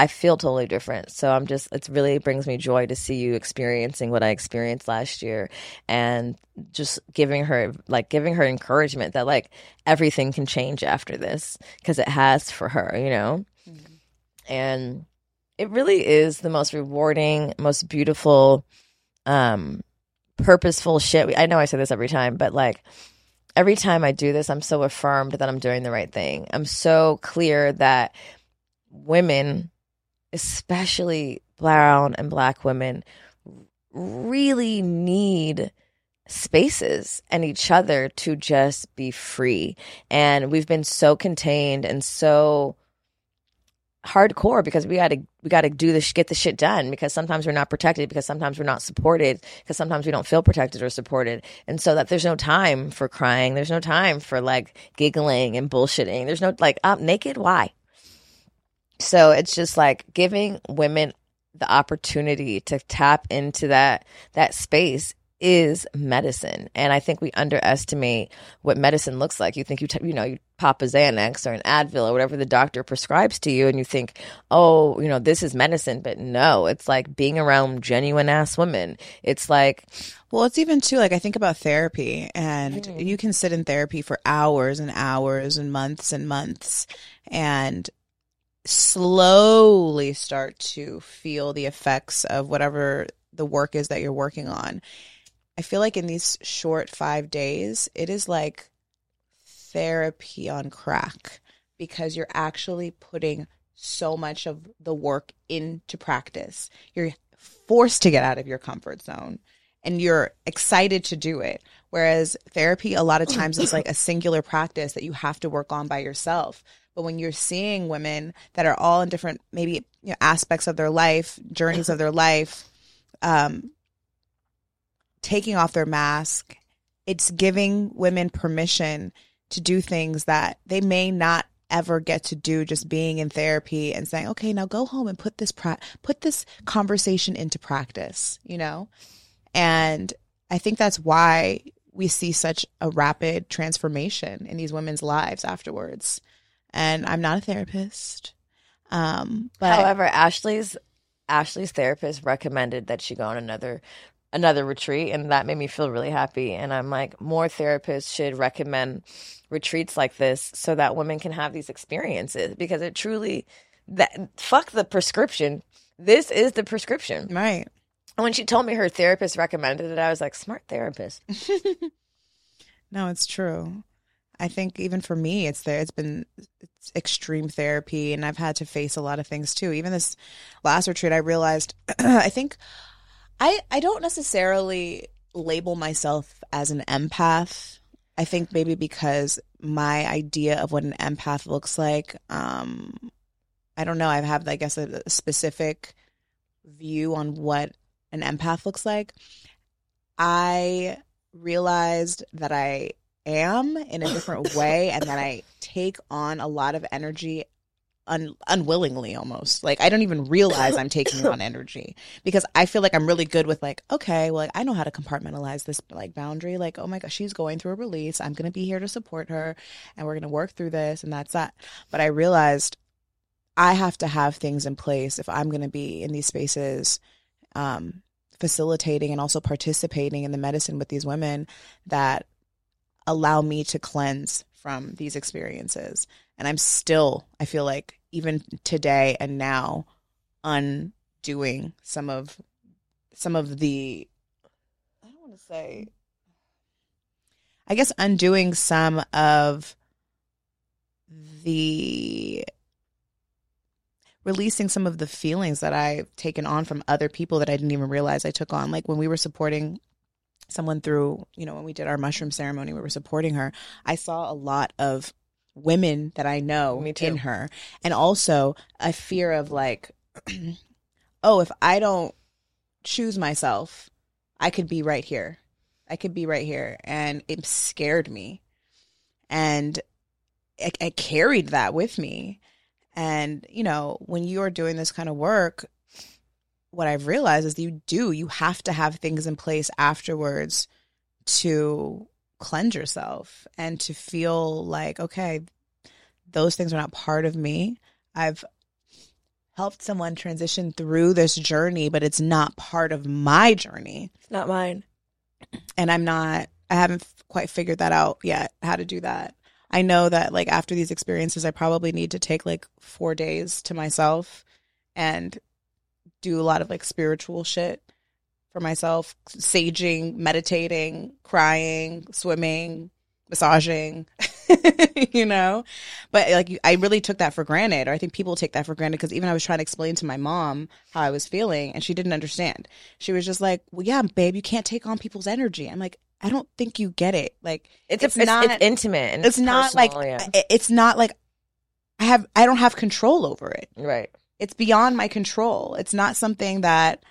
feel totally different. So it really brings me joy to see you experiencing what I experienced last year, and just giving her encouragement that like everything can change after this, because it has for her, you know? Mm-hmm. And it really is the most rewarding, most beautiful, purposeful shit. I know I say this every time, but like, every time I do this, I'm so affirmed that I'm doing the right thing. I'm so clear that women, especially brown and black women, really need spaces and each other to just be free. And we've been so contained and so hardcore because we got to do this, get the shit done, because sometimes we're not protected, because sometimes we're not supported, because sometimes we don't feel protected or supported. And so that there's no time for crying. There's no time for like giggling and bullshitting. There's no like up naked. Why? So it's just like giving women the opportunity to tap into that space is medicine. And I think we underestimate what medicine looks like. You think you pop a Xanax or an Advil or whatever the doctor prescribes to you, and you think, oh, this is medicine. But no, it's like being around genuine ass women. It's like, well, it's even too, like, I think about therapy, and you can sit in therapy for hours and hours and months and slowly start to feel the effects of whatever the work is that you're working on. I feel like in these short 5 days, it is like therapy on crack, because you're actually putting so much of the work into practice. You're forced to get out of your comfort zone and you're excited to do it. Whereas therapy, a lot of times it's like a singular practice that you have to work on by yourself. But when you're seeing women that are all in different, maybe aspects of their life, journeys of their life, taking off their mask, it's giving women permission to do things that they may not ever get to do just being in therapy and saying, okay, now go home and put this conversation into practice, And I think that's why we see such a rapid transformation in these women's lives afterwards. And I'm not a therapist. But however, Ashley's therapist recommended that she go on another retreat, and that made me feel really happy. And I'm like, more therapists should recommend retreats like this so that women can have these experiences, because it truly, fuck the prescription. This is the prescription. Right. And when she told me her therapist recommended it, I was like, smart therapist. No, it's true. I think even for me, it's extreme therapy, and I've had to face a lot of things too. Even this last retreat, I realized I think I don't necessarily label myself as an empath. I think maybe because my idea of what an empath looks like, I don't know. I have, I guess, a specific view on what an empath looks like. I realized that I am in a different way, and that I take on a lot of energy unwillingly, almost. Like, I don't even realize I'm taking on energy, because I feel like I'm really good with I know how to compartmentalize this boundary. Like, oh my gosh, she's going through a release. I'm going to be here to support her, and we're going to work through this, and that's that. But I realized I have to have things in place if I'm going to be in these spaces, facilitating and also participating in the medicine with these women, that allow me to cleanse from these experiences. And I feel like even today and now, undoing some of the, I don't want to say, I guess undoing some of the, releasing some of the feelings that I've taken on from other people that I didn't even realize I took on. Like when we were supporting someone through, when we did our mushroom ceremony, we were supporting her. I saw a lot of women that I know in her, and also a fear of oh, if I don't choose myself, I could be right here. And it scared me, and I carried that with me. And, when you are doing this kind of work, what I've realized is you have to have things in place afterwards to cleanse yourself and to feel like, okay, those things are not part of me. I've helped someone transition through this journey, but it's not part of my journey. It's not mine. And I haven't quite figured that out yet, how to do that. I know that after these experiences, I probably need to take 4 days to myself and do a lot of spiritual shit for myself, saging, meditating, crying, swimming, massaging, But I really took that for granted, or I think people take that for granted, because even I was trying to explain to my mom how I was feeling, and she didn't understand. She was just like, well, yeah, babe, you can't take on people's energy. I'm like, I don't think you get it. It's not, it's intimate, and it's not personal, it's not like I don't have control over it. Right. It's beyond my control. It's not something that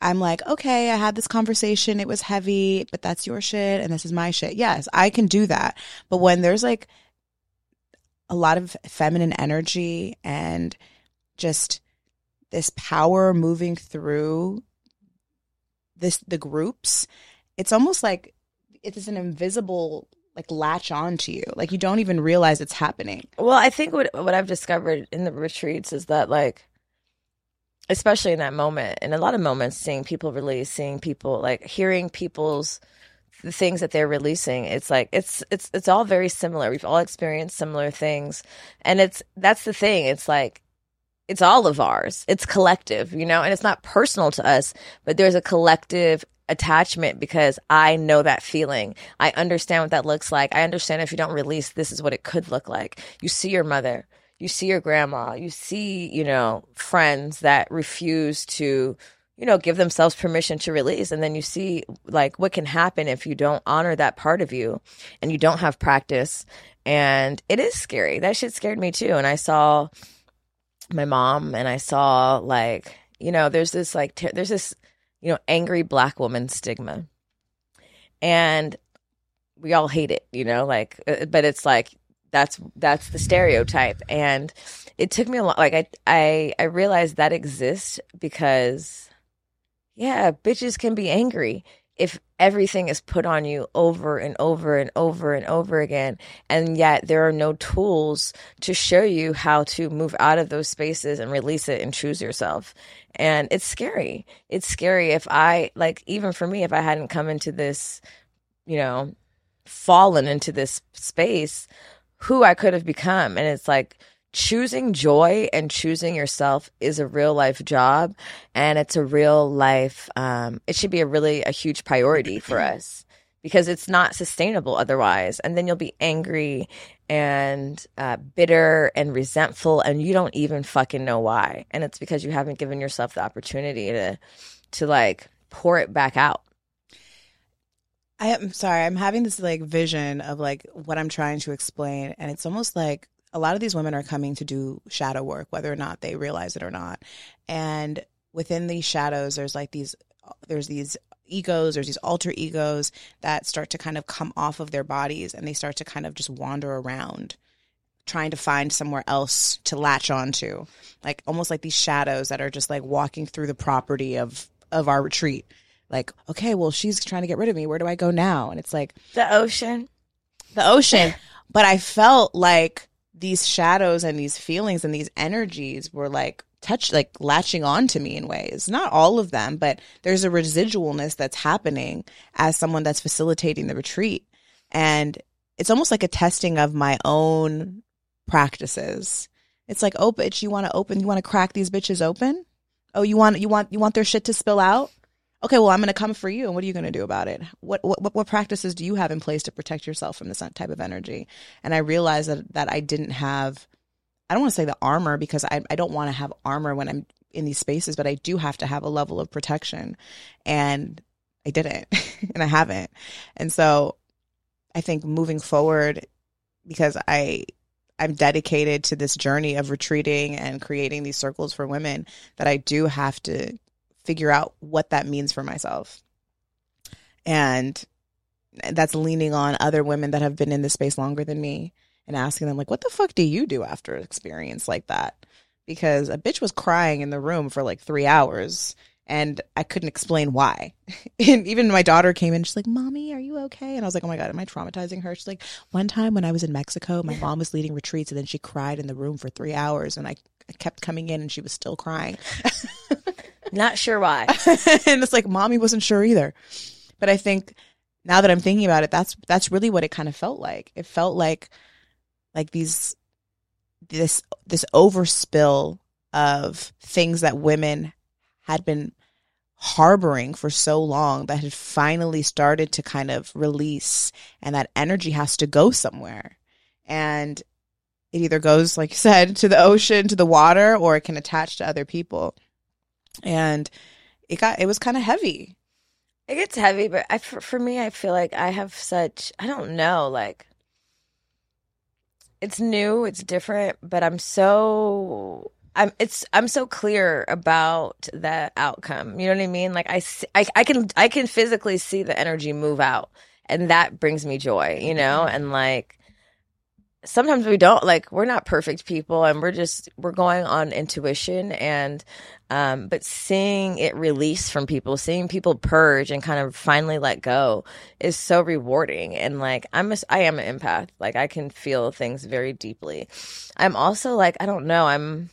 I'm like, okay, I had this conversation. It was heavy, but that's your shit and this is my shit. Yes, I can do that. But when there's like a lot of feminine energy and just this power moving through the groups, it's almost like it's an invisible like latch on to you. Like you don't even realize it's happening. Well, I think what I've discovered in the retreats is that like, especially in that moment, in a lot of moments, seeing people release, seeing people like hearing people's the things that they're releasing, it's like it's all very similar. We've all experienced similar things, and that's the thing. It's like it's all of ours. It's collective, you know, and it's not personal to us, but there's a collective attachment because I know that feeling. I understand what that looks like. I understand if you don't release, this is what it could look like. You see your mother, you see your grandma, you see, you know, friends that refuse to, you know, give themselves permission to release. And then you see like what can happen if you don't honor that part of you and you don't have practice. And it is scary. That shit scared me too. And I saw my mom and I saw like, you know, there's this, you know, angry Black woman stigma. And we all hate it, you know, like, but it's like, that's the stereotype. And it took me a lot. Like I realized that exists because, yeah, bitches can be angry if everything is put on you over and over and over and over again. And yet there are no tools to show you how to move out of those spaces and release it and choose yourself. And it's scary. It's scary if I, like, even for me, if I hadn't come into this, you know, fallen into this space, who I could have become. And it's like, choosing joy and choosing yourself is a real life job, and it's a real life it should be a huge priority for us, because it's not sustainable otherwise. And then you'll be angry and bitter and resentful, and you don't even fucking know why. And it's because you haven't given yourself the opportunity to like pour it back out. I'm sorry, I'm having this like vision of like what I'm trying to explain, and it's almost like a lot of these women are coming to do shadow work, whether or not they realize it or not. And within these shadows, there's these egos, there's these alter egos that start to kind of come off of their bodies, and they start to kind of just wander around trying to find somewhere else to latch onto. Like almost like these shadows that are just like walking through the property of our retreat. Like, okay, well, she's trying to get rid of me. Where do I go now? And it's like the ocean. But I felt like these shadows and these feelings and these energies were like latching on to me in ways. Not all of them, but there's a residualness that's happening as someone that's facilitating the retreat. And it's almost like a testing of my own practices. It's like, oh, bitch, you want to crack these bitches open? Oh, you want their shit to spill out? Okay, well, I'm going to come for you, and what are you going to do about it? What practices do you have in place to protect yourself from this type of energy? And I realized that I didn't have, I don't want to say the armor, because I don't want to have armor when I'm in these spaces, but I do have to have a level of protection, and I didn't, and I haven't. And so I think moving forward, because I'm dedicated to this journey of retreating and creating these circles for women, that I do have to figure out what that means for myself. And that's leaning on other women that have been in this space longer than me and asking them, like, what the fuck do you do after an experience like that? Because a bitch was crying in the room for like 3 hours and I couldn't explain why. And even my daughter came in, she's like, Mommy, are you okay? And I was like, oh my God, am I traumatizing her? She's like, one time when I was in Mexico, my mom was leading retreats, and then she cried in the room for 3 hours, and I kept coming in and she was still crying. Not sure why. And it's like, Mommy wasn't sure either. But I think now that I'm thinking about it, that's really what it kind of felt like. It felt like these this overspill of things that women had been harboring for so long that had finally started to kind of release, and that energy has to go somewhere. And it either goes, like you said, to the ocean, to the water, or it can attach to other people. And it was kind of heavy. It gets heavy, but for me, I feel like I have such, I don't know, like It's new, it's different, but I'm so clear about that outcome. You know what I mean? Like I can physically see the energy move out, and that brings me joy, you know? And like sometimes we don't, like, we're not perfect people, and we're going on intuition, and but seeing it release from people, seeing people purge and kind of finally let go is so rewarding. And like I am an empath. Like I can feel things very deeply. I'm also like, I don't know,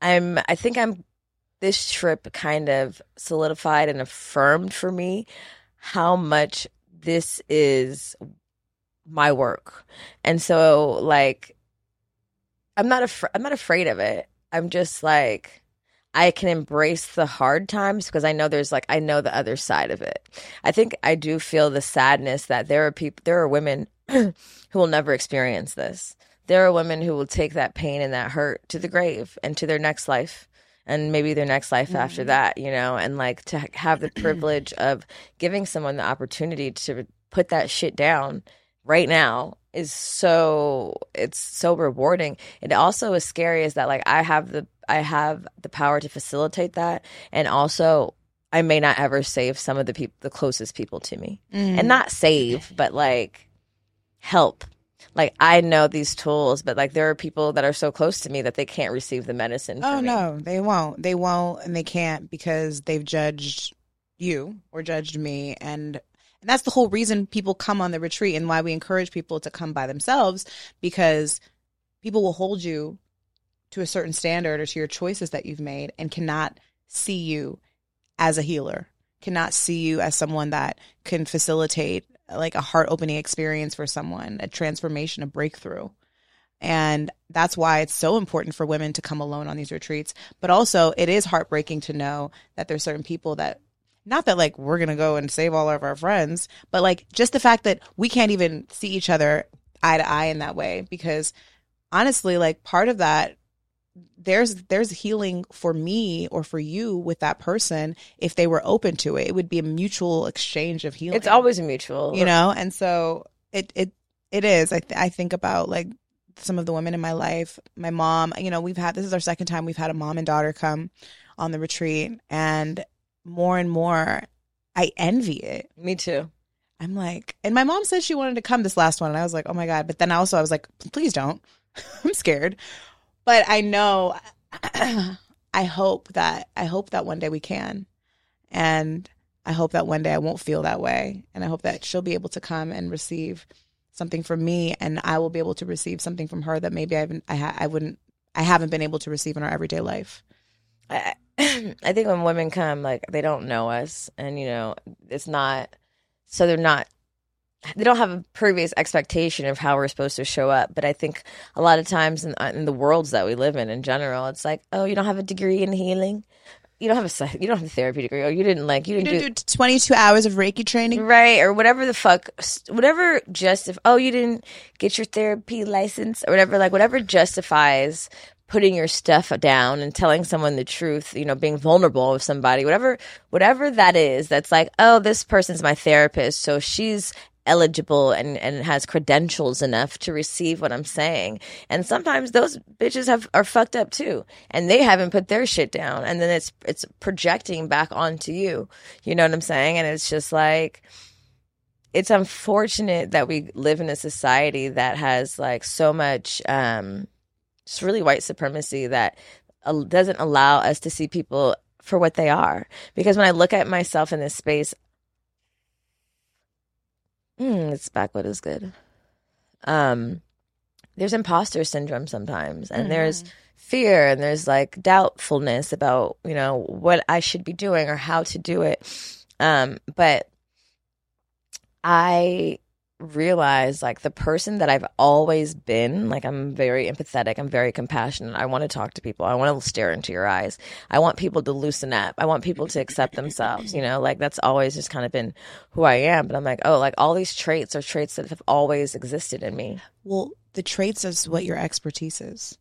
I think this trip kind of solidified and affirmed for me how much this is my work. And so like I'm not afraid of it. I'm just like, I can embrace the hard times because I know there's like, I know the other side of it. I think I do feel the sadness that there are women who will never experience this. There are women who will take that pain and that hurt to the grave and to their next life, and maybe their next life after that, you know, and like to have the privilege of giving someone the opportunity to put that shit down right now it's so rewarding. It also is scary, is that like I have the power to facilitate that, and also I may not ever save some of the closest people to me, and not save, but like help. Like I know these tools, but like there are people that are so close to me that they can't receive the medicine. Oh no, they won't, and they can't, because they've judged you or judged me, and that's the whole reason people come on the retreat, and why we encourage people to come by themselves, because people will hold you to a certain standard or to your choices that you've made, and cannot see you as a healer, cannot see you as someone that can facilitate like a heart-opening experience for someone, a transformation, a breakthrough. And that's why it's so important for women to come alone on these retreats. But also it is heartbreaking to know that there's certain people that, not that like we're going to go and save all of our friends, but like just the fact that we can't even see each other eye to eye in that way. Because honestly, like part of that, there's healing for me or for you with that person. If they were open to it, it would be a mutual exchange of healing. It's always mutual, you know? And so it is, I think about like some of the women in my life, my mom, you know, this is our second time we've had a mom and daughter come on the retreat, and more, I envy it. Me too. I'm like, and my mom said she wanted to come this last one, and I was like, oh my God. But then also I was like, please don't. I'm scared. But I know, I hope that one day we can. And I hope that one day I won't feel that way. And I hope that she'll be able to come and receive something from me, and I will be able to receive something from her that maybe I haven't been able to receive in our everyday life. I think when women come, like they don't know us, and you know, it's not, so they don't have a previous expectation of how we're supposed to show up. But I think a lot of times in the worlds that we live in general, it's like, oh, you don't have a degree in healing, you don't have a therapy degree, or you didn't do 22 hours of Reiki training, right, or whatever the fuck, whatever, just if, oh, you didn't get your therapy license or whatever, like whatever justifies putting your stuff down and telling someone the truth, you know, being vulnerable with somebody, whatever that is, that's like, oh, this person's my therapist, so she's eligible and has credentials enough to receive what I'm saying. And sometimes those bitches are fucked up too, and they haven't put their shit down, and then it's projecting back onto you. You know what I'm saying? And it's just like, it's unfortunate that we live in a society that has like so much just really white supremacy that doesn't allow us to see people for what they are. Because when I look at myself in this space, it's backward is good. There's imposter syndrome sometimes, and there's fear, and there's like doubtfulness about, you know, what I should be doing or how to do it. But I realize like the person that I've always been, like I'm very empathetic, I'm very compassionate, I want to talk to people, I want to stare into your eyes, I want people to loosen up, I want people to accept themselves, you know, like that's always just kind of been who I am. But I'm like, oh, like all these traits are traits that have always existed in me. Well, the traits is what your expertise is.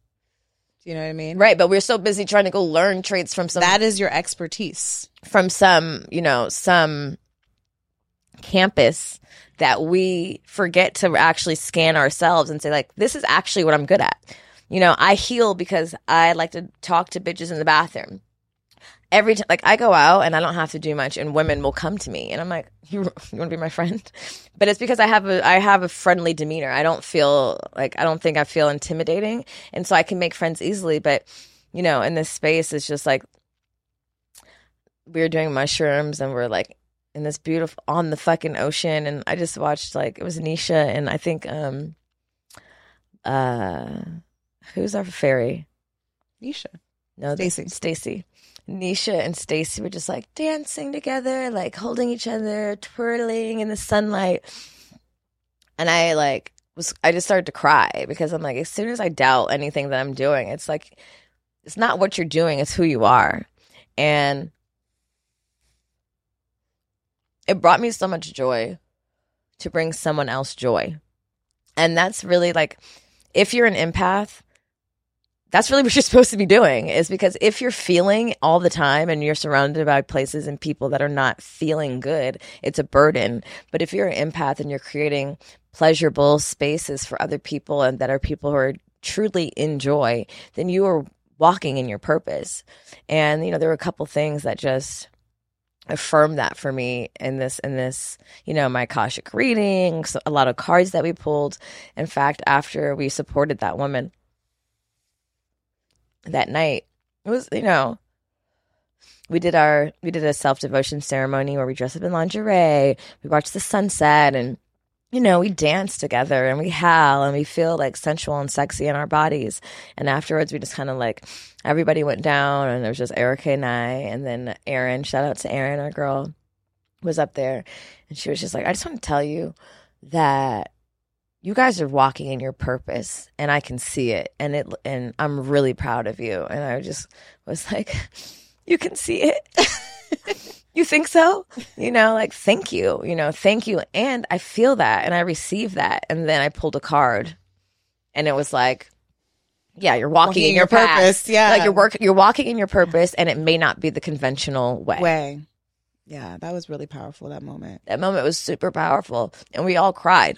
Do you know what I mean? Right, but we're so busy trying to go learn traits from some, that is your expertise, from some, you know, some campus that we forget to actually scan ourselves and say, like, this is actually what I'm good at. You know, I heal because I like to talk to bitches in the bathroom. Every time, like, I go out and I don't have to do much, and women will come to me, and I'm like, you want to be my friend? But it's because I have a friendly demeanor. I don't think I feel intimidating, and so I can make friends easily. But you know, in this space, it's just like we were doing mushrooms, and we're like in this beautiful on the fucking ocean, and I just watched, like, it was Nisha, and I think who's our fairy? Nisha. No, Stacy. Nisha and Stacy were just like dancing together, like holding each other, twirling in the sunlight. And I just started to cry because I'm like, as soon as I doubt anything that I'm doing, it's like, it's not what you're doing, it's who you are. And it brought me so much joy to bring someone else joy. And that's really, like, if you're an empath, that's really what you're supposed to be doing, is because if you're feeling all the time and you're surrounded by places and people that are not feeling good, it's a burden. But if you're an empath and you're creating pleasurable spaces for other people and that are people who are truly in joy, then you are walking in your purpose. And, you know, there were a couple things that just affirmed that for me in this, you know, my Akashic readings, a lot of cards that we pulled. In fact, after we supported that woman that night, it was, you know, we did a self-devotion ceremony where we dressed up in lingerie, we watched the sunset, and, you know, we danced together and we howl and we feel, like, sensual and sexy in our bodies. And afterwards, we just kind of, like, everybody went down, and it was just Erica and I, and then Erin, shout out to Erin, our girl, was up there, and she was just like, I just want to tell you that you guys are walking in your purpose, and I can see it, and I'm really proud of you. And I just was like, you can see it? You think so? You know, like, thank you. You know, thank you. And I feel that, and I receive that. And then I pulled a card, and it was like, yeah, you're walking in your purpose. Yeah. Like, you're walking in your purpose, and it may not be the conventional way. Yeah, that was really powerful, that moment. That moment was super powerful, and we all cried.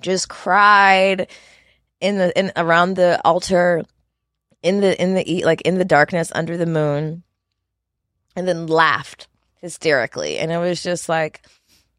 Just cried in around the altar, in the darkness under the moon, and then laughed hysterically. And it was just like,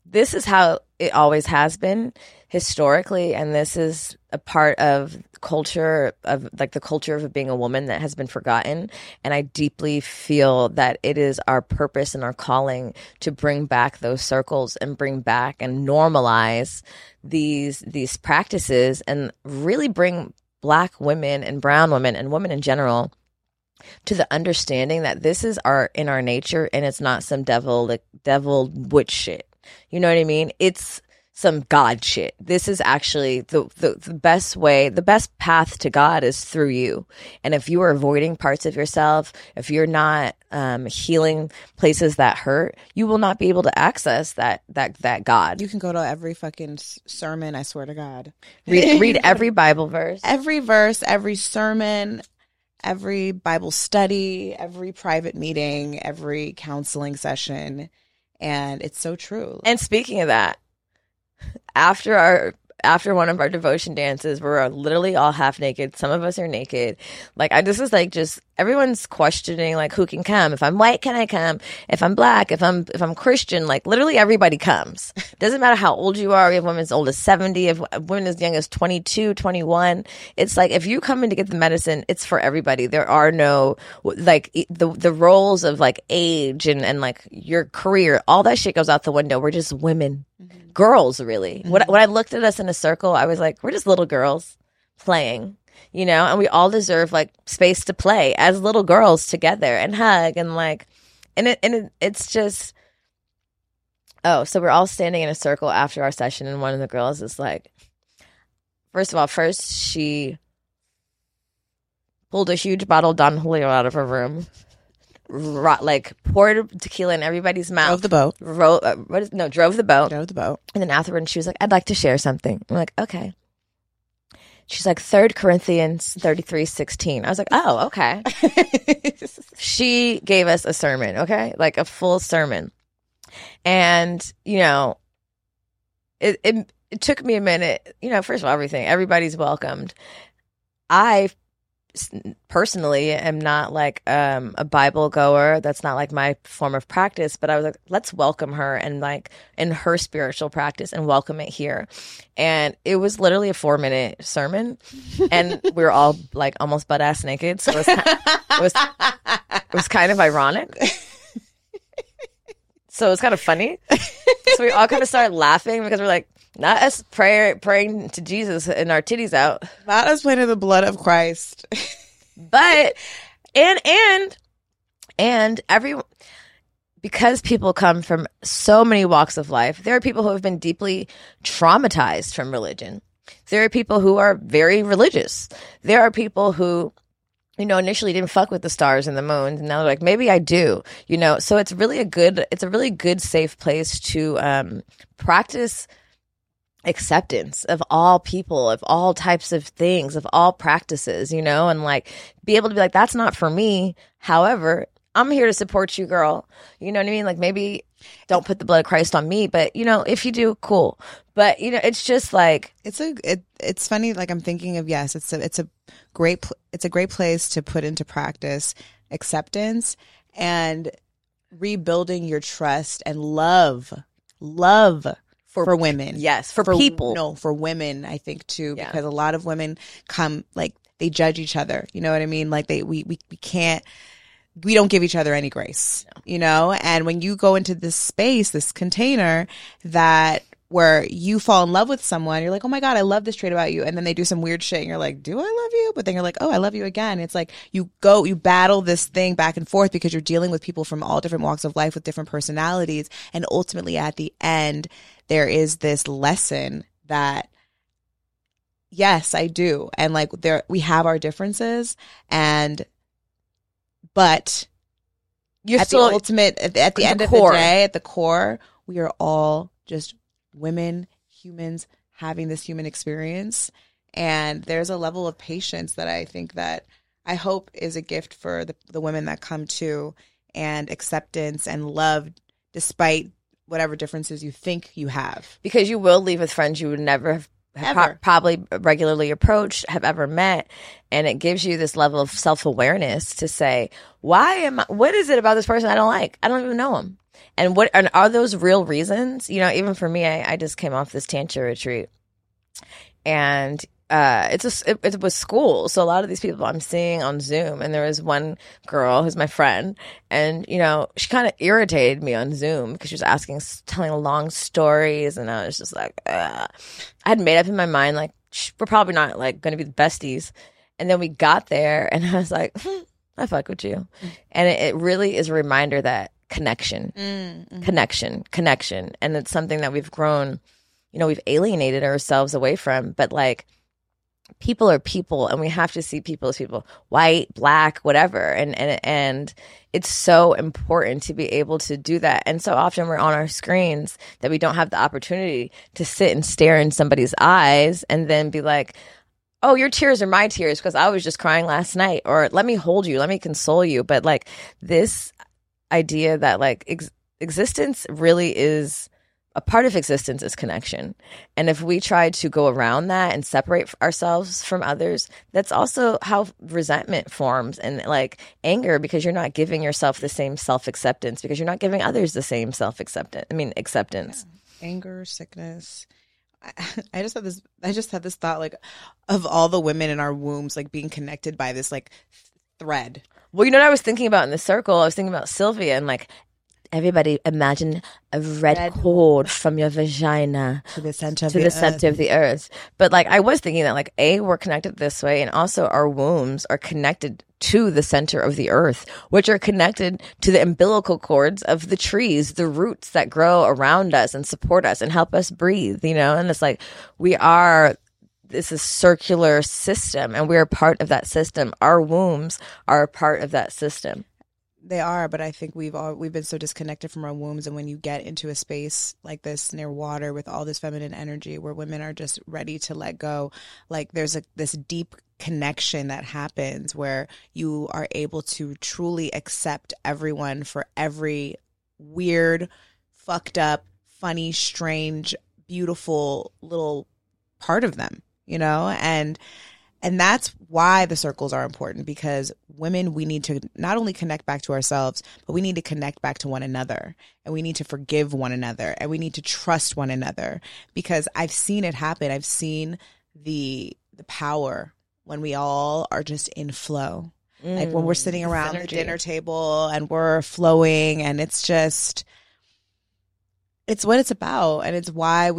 this is how it always has been historically, and this is a part of culture of, like, the culture of being a woman that has been forgotten. And I deeply feel that it is our purpose and our calling to bring back those circles and bring back and normalize these practices, and really bring Black women and brown women and women in general to the understanding that this is in our nature, and it's not some devil witch shit. You know what I mean? It's some God shit. This is actually the best way, the best path to God is through you. And if you are avoiding parts of yourself, if you're not healing places that hurt, you will not be able to access that God. You can go to every fucking sermon, I swear to God. Read every Bible verse. Every verse, every sermon, every Bible study, every private meeting, every counseling session. And it's so true. And speaking of that, after one of our devotion dances, we're literally all half naked. Some of us are naked. Like, this is like, just everyone's questioning, like, who can come? If I'm white, can I come? If I'm Black, if I'm Christian, like, literally everybody comes. Doesn't matter how old you are. We have women as old as 70, if women as young as 22, 21. It's like, if you come in to get the medicine, it's for everybody. There are no, like, the roles of, like, age and like your career, all that shit goes out the window. We're just women. Mm-hmm. Girls, really. Mm-hmm. When I looked at us in a circle, I was like, we're just little girls playing, you know, and we all deserve, like, space to play as little girls together and hug and, like, it's just, oh, so we're all standing in a circle after our session, and one of the girls is like, first she pulled a huge bottle of Don Julio out of her room. Like, poured tequila in everybody's mouth. Drove the boat. Drove the boat. Drove the boat. And then afterward, she was like, I'd like to share something. I'm like, okay. She's like, 3 Corinthians 33:16. I was like, oh, okay. She gave us a sermon, okay? Like, a full sermon. And, you know, it took me a minute. You know, first of all, everybody's welcomed. I personally am not like a Bible goer. That's not like my form of practice, but I was like, let's welcome her and like in her spiritual practice and welcome it here. And it was literally a 4-minute sermon and we were all like almost butt ass naked. So it was kind of ironic. So it was kind of funny. So we all kind of started laughing because we're like, not us praying to Jesus and our titties out. Not us praying to the blood of Christ. But, and everyone, because people come from so many walks of life, there are people who have been deeply traumatized from religion. There are people who are very religious. There are people who, you know, initially didn't fuck with the stars and the moon, and now they're like, maybe I do, you know? So it's really a really good, safe place to practice acceptance of all people, of all types of things, of all practices, you know, and like be able to be like, that's not for me. However, I'm here to support you, girl. You know what I mean? Like, maybe don't put the blood of Christ on me, but you know, if you do, cool. But you know, it's just like, it's funny. Like, I'm thinking of, yes, it's a great place to put into practice acceptance and rebuilding your trust and love for women. Yes. For people. No, for women, I think too, yeah. Because a lot of women come, like, they judge each other. You know what I mean? Like, we don't give each other any grace, no. You know? And when you go into this space, this container that where you fall in love with someone, you're like, oh my God, I love this trait about you. And then they do some weird shit and you're like, do I love you? But then you're like, oh, I love you again. It's like you battle this thing back and forth because you're dealing with people from all different walks of life with different personalities. And ultimately at the end, there is this lesson that, yes, I do. And like we have our differences but you're still at the end of the day, at the core, we are all just women, humans having this human experience, and there's a level of patience that I think that I hope is a gift for the women that come to, and acceptance and love despite whatever differences you think you have, because you will leave with friends you would never have probably regularly approached, have ever met, and it gives you this level of self-awareness to say, what is it about this person I don't like? I don't even know them. And are those real reasons? You know, even for me, I just came off this Tantra retreat, and it was school. So a lot of these people I'm seeing on Zoom, and there was one girl who's my friend, and you know, she kind of irritated me on Zoom because she was telling long stories, and I was just like, ugh. I had made up in my mind like we're probably not like going to be the besties, and then we got there, and I was like, I fuck with you, and it really is a reminder that. Connection, mm-hmm. connection. And it's something that we've grown, you know, we've alienated ourselves away from, but like people are people, and we have to see people as people, white, black, whatever. And it's so important to be able to do that. And so often we're on our screens that we don't have the opportunity to sit and stare in somebody's eyes and then be like, oh, your tears are my tears because I was just crying last night, or let me hold you, let me console you. But like this idea that like existence really is a part of existence is connection, and if we try to go around that and separate ourselves from others, that's also how resentment forms, and like anger, because you're not giving yourself the same self-acceptance, because you're not giving others the same self-acceptance. Acceptance. Yeah. Anger, sickness. I just had this thought, like, of all the women in our wombs, like being connected by this like thread. Well, you know what I was thinking about in the circle? I was thinking about Sylvia, and like, everybody imagine a red cord from your vagina to the center of the earth. But like, I was thinking that like, A, we're connected this way, and also our wombs are connected to the center of the earth, which are connected to the umbilical cords of the trees, the roots that grow around us and support us and help us breathe, you know? And it's like, this is circular system, and we're a part of that system. Our wombs are a part of that system. They are, but I think we've been so disconnected from our wombs, and when you get into a space like this near water with all this feminine energy where women are just ready to let go, like there's this deep connection that happens where you are able to truly accept everyone for every weird fucked up, funny, strange, beautiful little part of them, you know? And that's why the circles are important, because women, we need to not only connect back to ourselves, but we need to connect back to one another, and we need to forgive one another, and we need to trust one another, because I've seen it happen. I've seen the power when we all are just in flow. Like when we're sitting around the dinner table and we're flowing, and it's just, it's what it's about. And it's why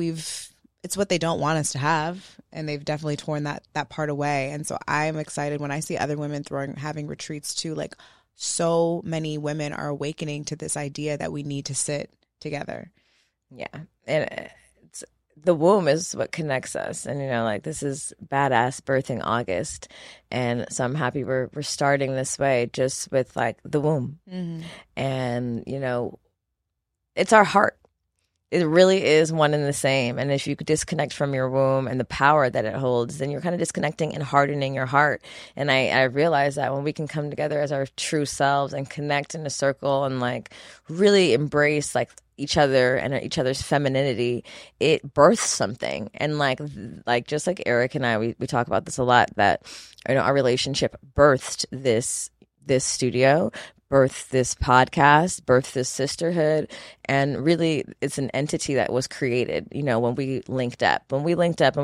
it's what they don't want us to have. And they've definitely torn that part away. And so I'm excited when I see other women having retreats too. Like, so many women are awakening to this idea that we need to sit together. Yeah. And it's, the womb is what connects us. And, you know, like, this is Badass Birthing August. And so I'm happy we're starting this way, just with, like, the womb. Mm-hmm. And, you know, it's our heart. It really is one and the same. And if you could disconnect from your womb and the power that it holds, then you're kind of disconnecting and hardening your heart. And I realize that when we can come together as our true selves and connect in a circle and, like, really embrace, like, each other and each other's femininity, it births something. And like just like Eric and I, we talk about this a lot, that, you know, our relationship birthed this studio, birthed this podcast, birthed this sisterhood. And really, it's an entity that was created, you know, when we linked up and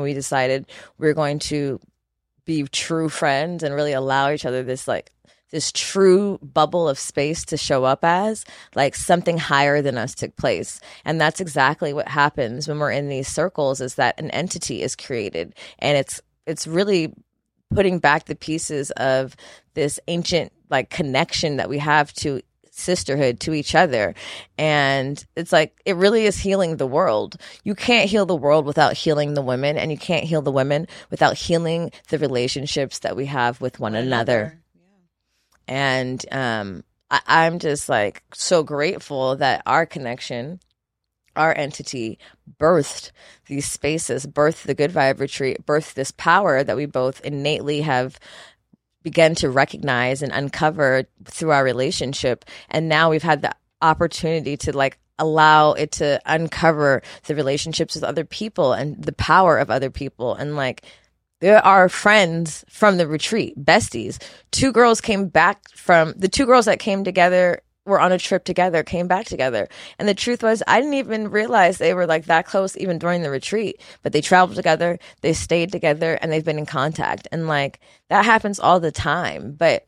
we decided we're going to be true friends and really allow each other this, like, this true bubble of space to show up as, like, something higher than us took place. And that's exactly what happens when we're in these circles, is that an entity is created. And it's really putting back the pieces of this ancient, like, connection that we have to sisterhood, to each other. And it's like, it really is healing the world. You can't heal the world without healing the women, and you can't heal the women without healing the relationships that we have with one another. And I'm just, like, so grateful that our connection, our entity, birthed these spaces, birthed the Good Vibe Retreat, birthed this power that we both innately have begun to recognize and uncover through our relationship. And now we've had the opportunity to, like, allow it to uncover the relationships with other people and the power of other people. And, like, there are friends from the retreat, besties. The two girls that came together, were on a trip together, came back together. And the truth was, I didn't even realize they were, like, that close even during the retreat. But they traveled together, they stayed together, and they've been in contact. And, like, that happens all the time. But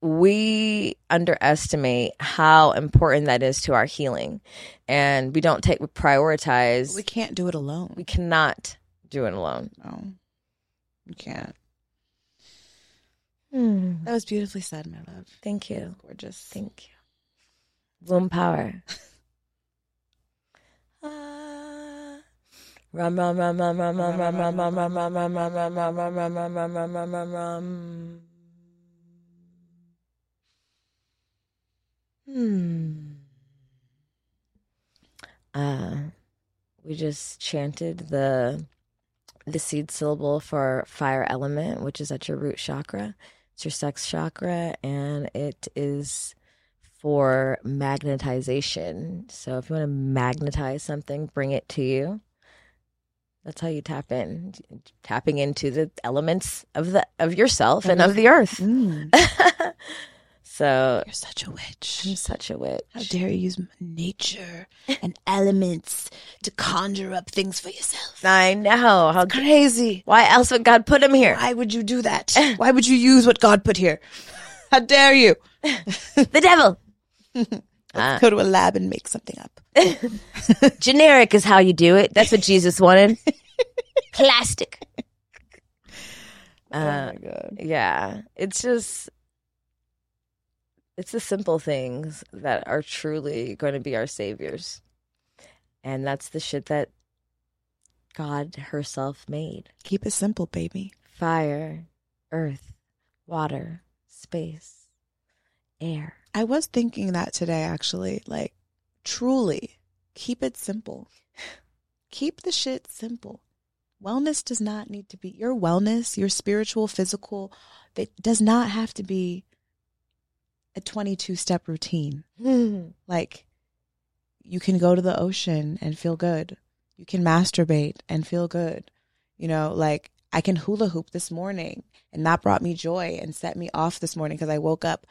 we underestimate how important that is to our healing. And we prioritize. We can't do it alone. We cannot do it alone. No, you can't. That was beautifully said, my love. Thank you. Gorgeous. Thank you. Womb power. Rum rum rum rum rum rum rum rum rum rum rum rum rum rum rum rum. We just chanted the seed syllable for fire element, which is at your root chakra. It's your sex chakra, and it is for magnetization. So if you want to magnetize something, bring it to you. That's how you tap in. Tapping into the elements of yourself and of the earth. Mm. So you're such a witch. I'm such a witch. How dare you use nature and elements to conjure up things for yourself? I know. How crazy. Why else would God put him here? Why would you do that? Why would you use what God put here? How dare you? The devil. Let's go to a lab and make something up. Generic is how you do it. That's what Jesus wanted. Plastic. Oh my God. Yeah. It's just... it's the simple things that are truly going to be our saviors. And that's the shit that God herself made. Keep it simple, baby. Fire, earth, water, space, air. I was thinking that today, actually. Like, truly, keep it simple. Keep the shit simple. Wellness does not need to be... your wellness, your spiritual, physical, it does not have to be a 22-step routine. Like, you can go to the ocean and feel good. You can masturbate and feel good. You know, like I can hula hoop this morning and that brought me joy and set me off this morning because I woke up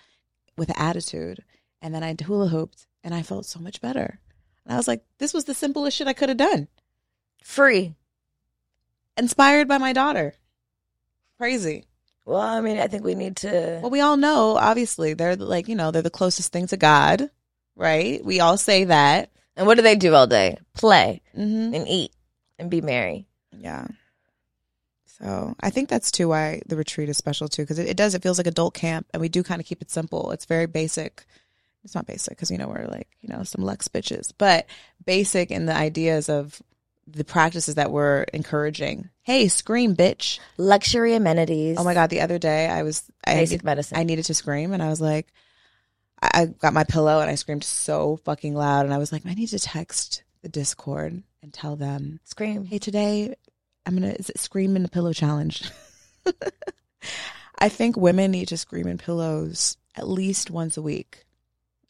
with an attitude and then I hula hooped and I felt so much better. And I was like, this was the simplest shit I could have done. Free. Inspired by my daughter. Crazy. Well, I mean, I think we need to. Well, we all know, obviously, they're like, you know, they're the closest thing to God, right? We all say that. And what do they do all day? Play and eat and be merry. Yeah. So I think that's too why the retreat is special too, because it does. It feels like adult camp, and we do kind of keep it simple. It's very basic. It's not basic because, you know, we're like, you know, some Lex bitches, but basic in the ideas of the practices that we're encouraging. Hey, scream, bitch. Luxury amenities. Oh my God. The other day basic medicine. I needed to scream, and I was like, I got my pillow and I screamed so fucking loud, and I was like, I need to text the Discord and tell them, scream. Hey, today is it scream in the pillow challenge? I think women need to scream in pillows at least once a week.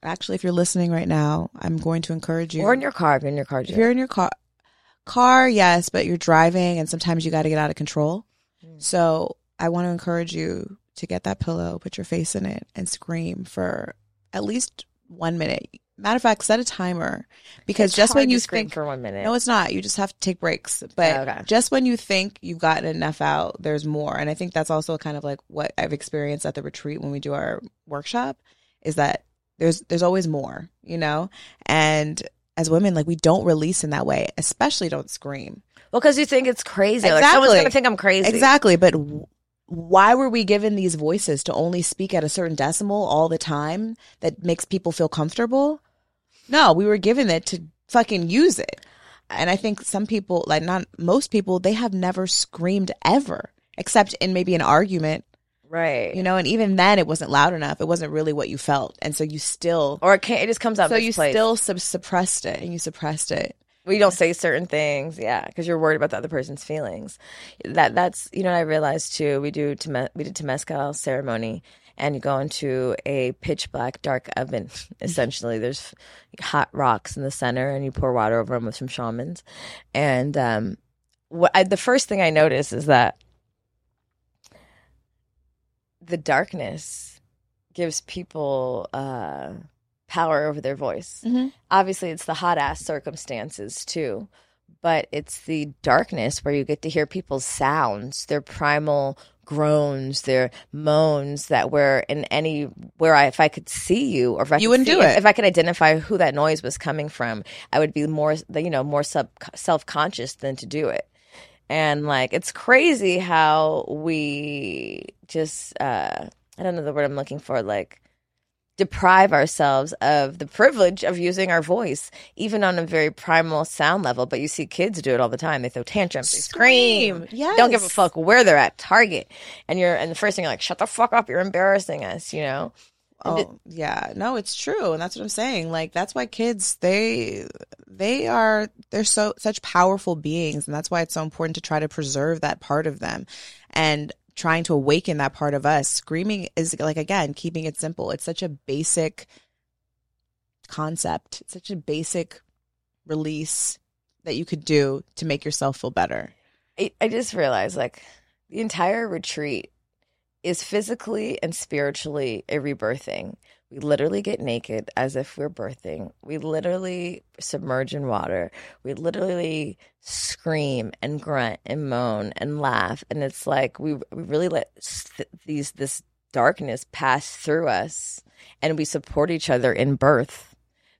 Actually, if you're listening right now, I'm going to encourage you. Or in your car, if you're in your car. If you're in your car, yes, but you're driving and sometimes you got to get out of control. So I want to encourage you to get that pillow, put your face in it, and scream for at least 1 minute. Matter of fact, set a timer, because it's just when you think for 1 minute. No, it's not. You just have to take breaks. But just when you think you've gotten enough out, there's more. And I think that's also kind of like what I've experienced at the retreat when we do our workshop, is that there's always more, you know? And as women, like, we don't release in that way, especially don't scream. Well, because you think it's crazy. Exactly. Like, someone's going to think I'm crazy. Exactly. But why were we given these voices to only speak at a certain decimal all the time that makes people feel comfortable? No, we were given it to fucking use it. And I think some people, like not most people, they have never screamed ever, except in maybe an argument. Right. You know, and even then it wasn't loud enough. It wasn't really what you felt. And so you still. Or it just comes out. So you still suppressed it, and you suppressed it. Well, you don't say certain things, yeah, because you're worried about the other person's feelings. That's you know what I realized too. We did Temescal ceremony, and you go into a pitch black dark oven. Essentially, there's hot rocks in the center, and you pour water over them with some shamans. And the first thing I noticed is that the darkness gives people power over their voice. Obviously, it's the hot ass circumstances too, but it's the darkness where you get to hear people's sounds, their primal groans, their moans. That were in any where if I could see you, or if I you wouldn't do it. If I could identify who that noise was coming from, I would be more self-conscious than to do it. And like, it's crazy how we just I don't know the word I'm looking for, like, deprive ourselves of the privilege of using our voice, even on a very primal sound level. But you see kids do it all the time. They throw tantrums, they scream. Yes. Don't give a fuck where they're at, Target. And the first thing you're like, shut the fuck up, you're embarrassing us, you know? Yeah. No, it's true. And that's what I'm saying. Like, that's why kids, they're such powerful beings, and that's why it's so important to try to preserve that part of them. And trying to awaken that part of us. Screaming is, like, again, keeping it simple. It's such a basic concept. It's such a basic release that you could do to make yourself feel better. I just realized, like, the entire retreat is physically and spiritually a rebirthing. We literally get naked as if we're birthing. We literally submerge in water. We literally scream and grunt and moan and laugh. And it's like we really let this darkness pass through us, and we support each other in birth.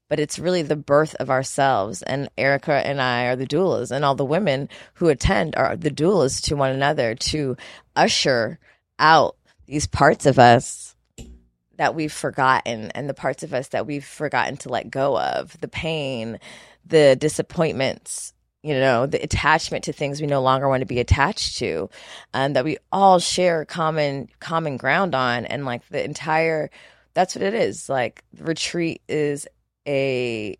But it's really the birth of ourselves. And Erica and I are the doulas, and all the women who attend are the doulas to one another to usher out these parts of us that we've forgotten, and the parts of us that we've forgotten to let go of, the pain, the disappointments, you know, the attachment to things we no longer want to be attached to, and that we all share common ground on. And like that's what it is. Like, the retreat is a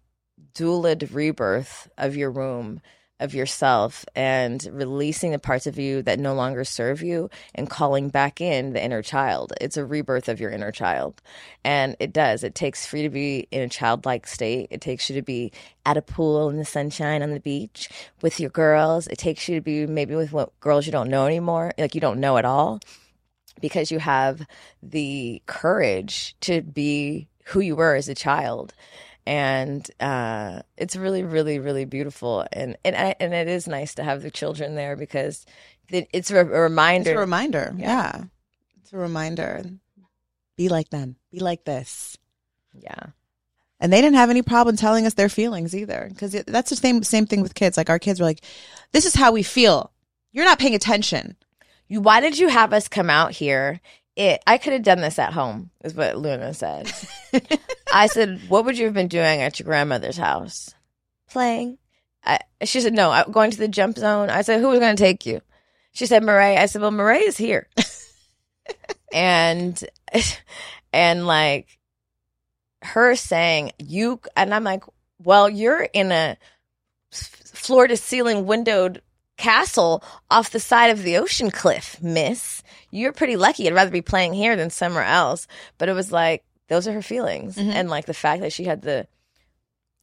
doula rebirth of your womb, of yourself and releasing the parts of you that no longer serve you and calling back in the inner child. It's a rebirth of your inner child. And it does. It takes for you to be in a childlike state. It takes you to be at a pool in the sunshine on the beach with your girls. It takes you to be maybe with what girls you don't know anymore, like you don't know at all, because you have the courage to be who you were as a child. And it's really, really, really beautiful. And it is nice to have the children there because it's a reminder. It's a reminder. Yeah. It's a reminder. Be like them. Be like this. Yeah. And they didn't have any problem telling us their feelings either, because that's the same thing with kids. Like, our kids were like, this is how we feel. You're not paying attention. Why did you have us come out here? I could have done this at home, is what Luna said. I said, what would you have been doing at your grandmother's house? Playing. She said, no, going to the jump zone. I said, who was going to take you? She said, Marie. I said, well, Marie is here. and like her saying, you, and I'm like, well, you're in a floor to ceiling windowed castle off the side of the ocean cliff, miss. You're pretty lucky. I'd rather be playing here than somewhere else. But it was like, those are her feelings. Mm-hmm. And like the fact that she had the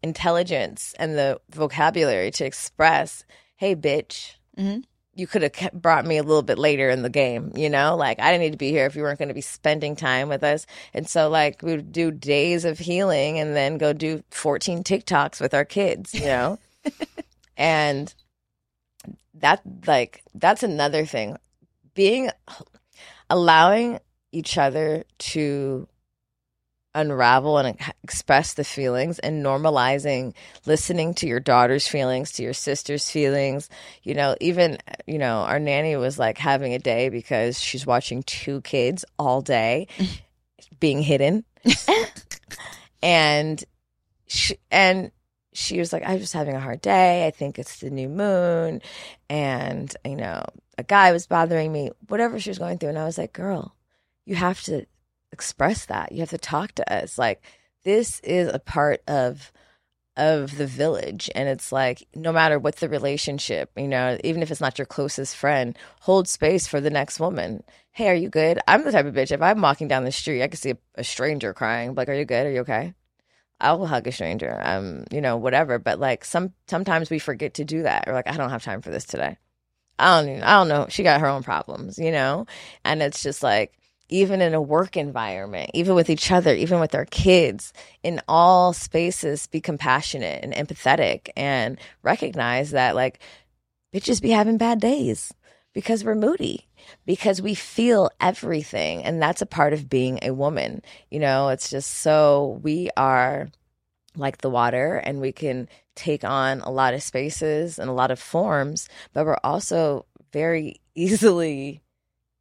intelligence and the vocabulary to express, hey, bitch, mm-hmm. you could have brought me a little bit later in the game. You know, like, I didn't need to be here if you weren't going to be spending time with us. And so like we would do days of healing and then go do 14 TikToks with our kids, you know? And that's another thing. Allowing each other to unravel and express the feelings, and normalizing listening to your daughter's feelings, to your sister's feelings. You know, even, you know, our nanny was like having a day because she's watching two kids all day being hidden. She was like, I'm just having a hard day. I think it's the new moon. And, you know, a guy was bothering me, whatever she was going through. And I was like, girl, you have to express that. You have to talk to us. Like, this is a part of the village. And it's like, no matter what the relationship, you know, even if it's not your closest friend, hold space for the next woman. Hey, are you good? I'm the type of bitch. If I'm walking down the street, I can see a stranger crying. I'm like, are you good? Are you okay? I will hug a stranger, you know, whatever. But like sometimes we forget to do that. Or like, I don't have time for this today. I don't know. She got her own problems, you know? And it's just like, even in a work environment, even with each other, even with our kids, in all spaces, be compassionate and empathetic and recognize that like bitches be having bad days because we're moody. Because we feel everything, and that's a part of being a woman. You know, it's just so we are like the water, and we can take on a lot of spaces and a lot of forms, but we're also very easily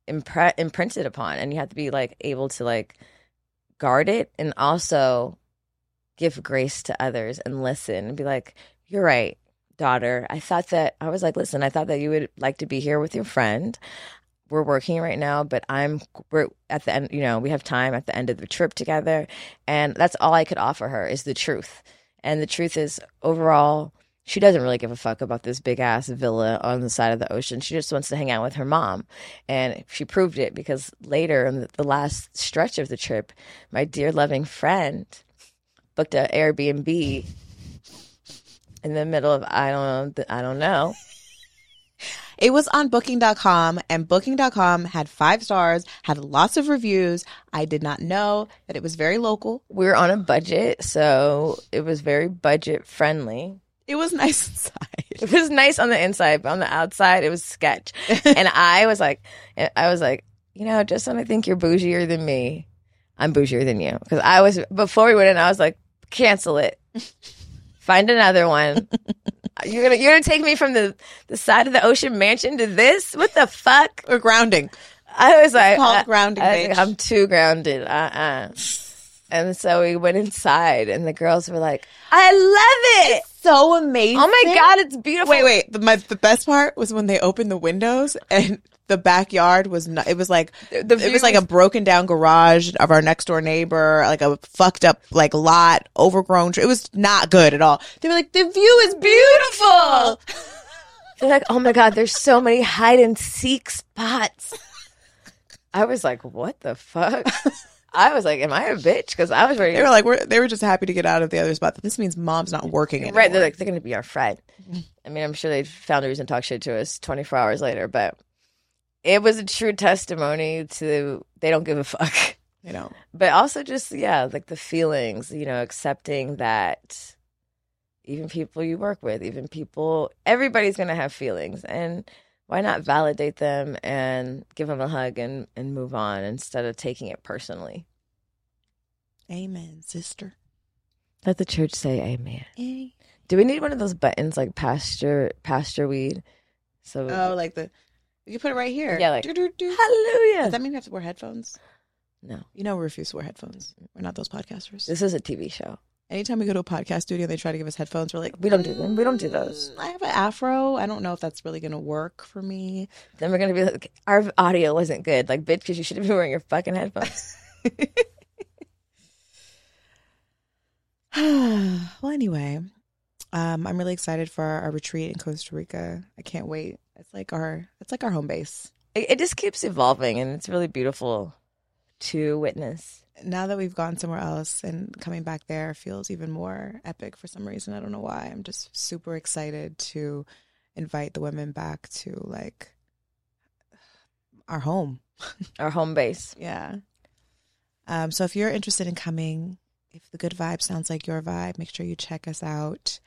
imprinted upon, and you have to be like able to like guard it and also give grace to others and listen and be like, you're right, daughter. I thought that you would like to be here with your friend. We're working right now, but we're at the end, you know, we have time at the end of the trip together. And that's all I could offer her is the truth. And the truth is, overall, she doesn't really give a fuck about this big ass villa on the side of the ocean. She just wants to hang out with her mom. And she proved it, because later in the last stretch of the trip, my dear loving friend booked an Airbnb in the middle of, I don't know. It was on Booking.com, and Booking.com had 5 stars, had lots of reviews. I did not know that it was very local. We were on a budget, so it was very budget friendly. It was nice inside. It was nice on the inside, but on the outside, it was sketch. And I was like, you know, just when I think you're bougier than me, I'm bougier than you. Because before we went in, I was like, cancel it. Find another one. You're gonna take me from the side of the ocean mansion to this? What the fuck? Or grounding. I was like, grounding. Like, I'm too grounded. And so we went inside, and the girls were like, I love it. It's so amazing. Oh my god, it's beautiful. Wait. The best part was when they opened the windows, and the backyard was not. It was like a broken down garage of our next door neighbor, like a fucked up like lot, overgrown. It was not good at all. They were like, the view is beautiful. They're like, oh my God, there's so many hide and seek spots. I was like, what the fuck? I was like, am I a bitch? Because I was ready. They were like, they were just happy to get out of the other spot. This means mom's not working anymore. Right. They're like, they're going to be our friend. I mean, I'm sure they found a reason to talk shit to us 24 hours later, but it was a true testimony to they don't give a fuck. They don't. But also just, yeah, like the feelings, you know, accepting that even people you work with, even people, everybody's going to have feelings. And why not validate them and give them a hug and move on instead of taking it personally? Amen, sister. Let the church say amen. Amen. Do we need one of those buttons like pasture weed? So like the you put it right here. Yeah, like hallelujah. Does that mean we have to wear headphones? No. You know we refuse to wear headphones. We're not those podcasters. This is a TV show. Anytime we go to a podcast studio, they try to give us headphones. We're like, we don't do them. We don't do those. I have an afro. I don't know if that's really going to work for me. Then we're going to be like, our audio wasn't good. Like, bitch, because you should have been wearing your fucking headphones. Well, anyway, I'm really excited for our retreat in Costa Rica. I can't wait. It's like our home base. It just keeps evolving, and it's really beautiful to witness. Now that we've gone somewhere else and coming back there feels even more epic for some reason. I don't know why. I'm just super excited to invite the women back to like our home. Our home base. Yeah. So if you're interested in coming, if the good vibe sounds like your vibe, make sure you check us out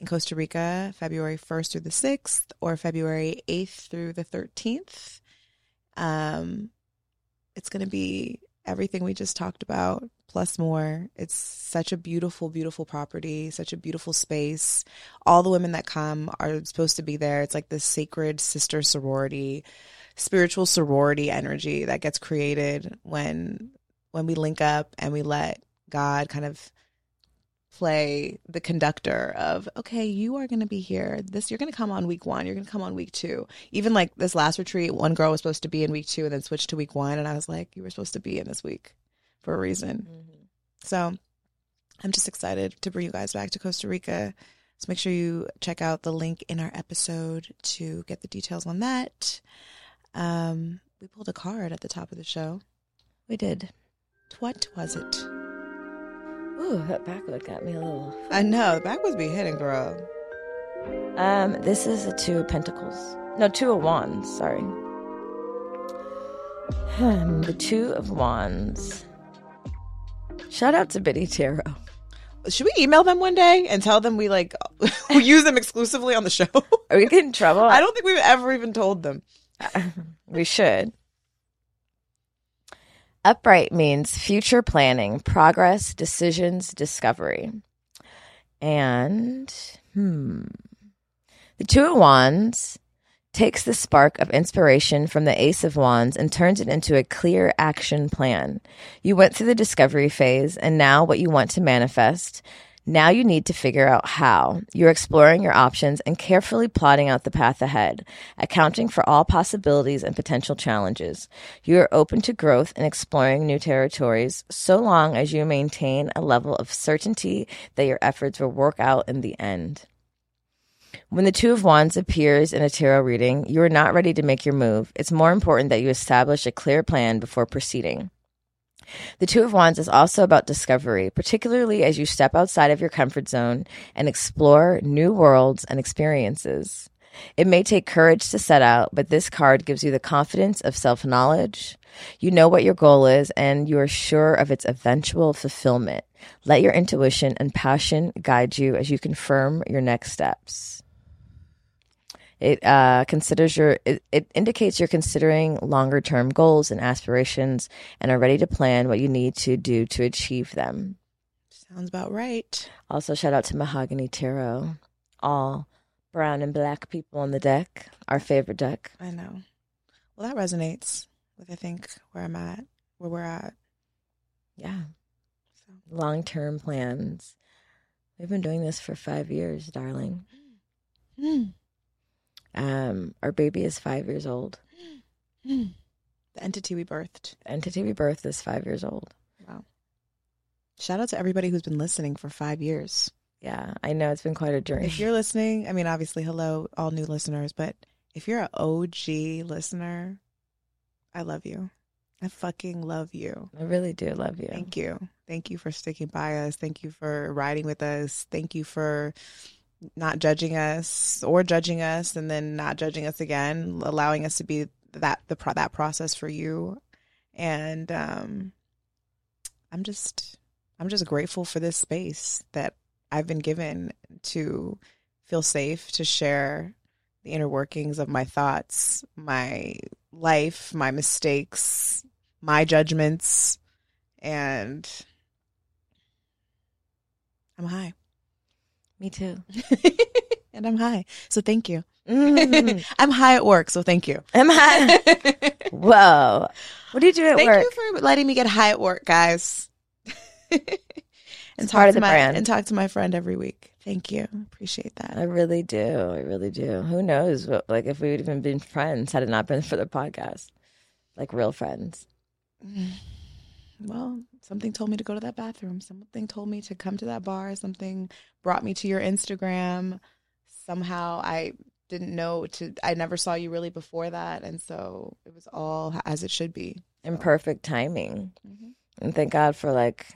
in Costa Rica, February 1st through the 6th or February 8th through the 13th. It's going to be everything we just talked about, plus more. It's such a beautiful, beautiful property, such a beautiful space. All the women that come are supposed to be there. It's like this sacred sister sorority, spiritual sorority energy that gets created when we link up and we let God kind of play the conductor of, okay, you are going to be here. You're going to come on week one. You're going to come on week two. Even like this last retreat, one girl was supposed to be in week two and then switched to week one. And I was like, you were supposed to be in this week for a reason. Mm-hmm. So I'm just excited to bring you guys back to Costa Rica. So make sure you check out the link in our episode to get the details on that. We pulled a card at the top of the show. We did. What was it? Ooh, that backwood got me a little... I know, the backwoods be hitting, girl. This is a two of pentacles. No, two of wands, sorry. The two of wands. Shout out to Biddy Tarot. Should we email them one day and tell them we like we use them exclusively on the show? Are we getting in trouble? I don't think we've ever even told them. We should. Upright means future planning, progress, decisions, discovery. And the Two of Wands takes the spark of inspiration from the Ace of Wands and turns it into a clear action plan. You went through the discovery phase, and now what you want to manifest, now you need to figure out how. You're exploring your options and carefully plotting out the path ahead, accounting for all possibilities and potential challenges. You are open to growth and exploring new territories, so long as you maintain a level of certainty that your efforts will work out in the end. When the Two of Wands appears in a tarot reading, you are not ready to make your move. It's more important that you establish a clear plan before proceeding. The Two of Wands is also about discovery, particularly as you step outside of your comfort zone and explore new worlds and experiences. It may take courage to set out, but this card gives you the confidence of self-knowledge. You know what your goal is, and you are sure of its eventual fulfillment. Let your intuition and passion guide you as you confirm your next steps. It indicates you're considering longer-term goals and aspirations and are ready to plan what you need to do to achieve them. Sounds about right. Also, shout out to Mahogany Tarot. All brown and black people on the deck. Our favorite deck. I know. Well, that resonates with, I think, where I'm at, where we're at. Yeah. So. Long-term plans. We've been doing this for 5 years, darling. Mm. Our baby is 5 years old. The entity we birthed is 5 years old. Wow. Shout out to everybody who's been listening for 5 years. Yeah, I know. It's been quite a journey. If you're listening, I mean, obviously, hello, all new listeners. But if you're an OG listener, I love you. I fucking love you. I really do love you. Thank you. Thank you for sticking by us. Thank you for riding with us. Thank you for not judging us or judging us and then not judging us again, allowing us to be that process for you. And I'm just grateful for this space that I've been given to feel safe, to share the inner workings of my thoughts, my life, my mistakes, my judgments, and I'm high. Me too. And I'm high, so thank you. Mm. I'm high at work, so thank you. I'm high. Whoa. What do you do at work? Thank you for letting me get high at work, guys. It's part of the brand. And talk to my friend every week. Thank you. Appreciate that. I really do. I really do. Who knows what, like, if we would have even been friends had it not been for the podcast. Like, real friends. Well, something told me to go to that bathroom. Something told me to come to that bar. Something brought me to your Instagram. Somehow I didn't know to. I never saw you really before that. And so it was all as it should be. So. And perfect timing. Mm-hmm. And thank God for, like,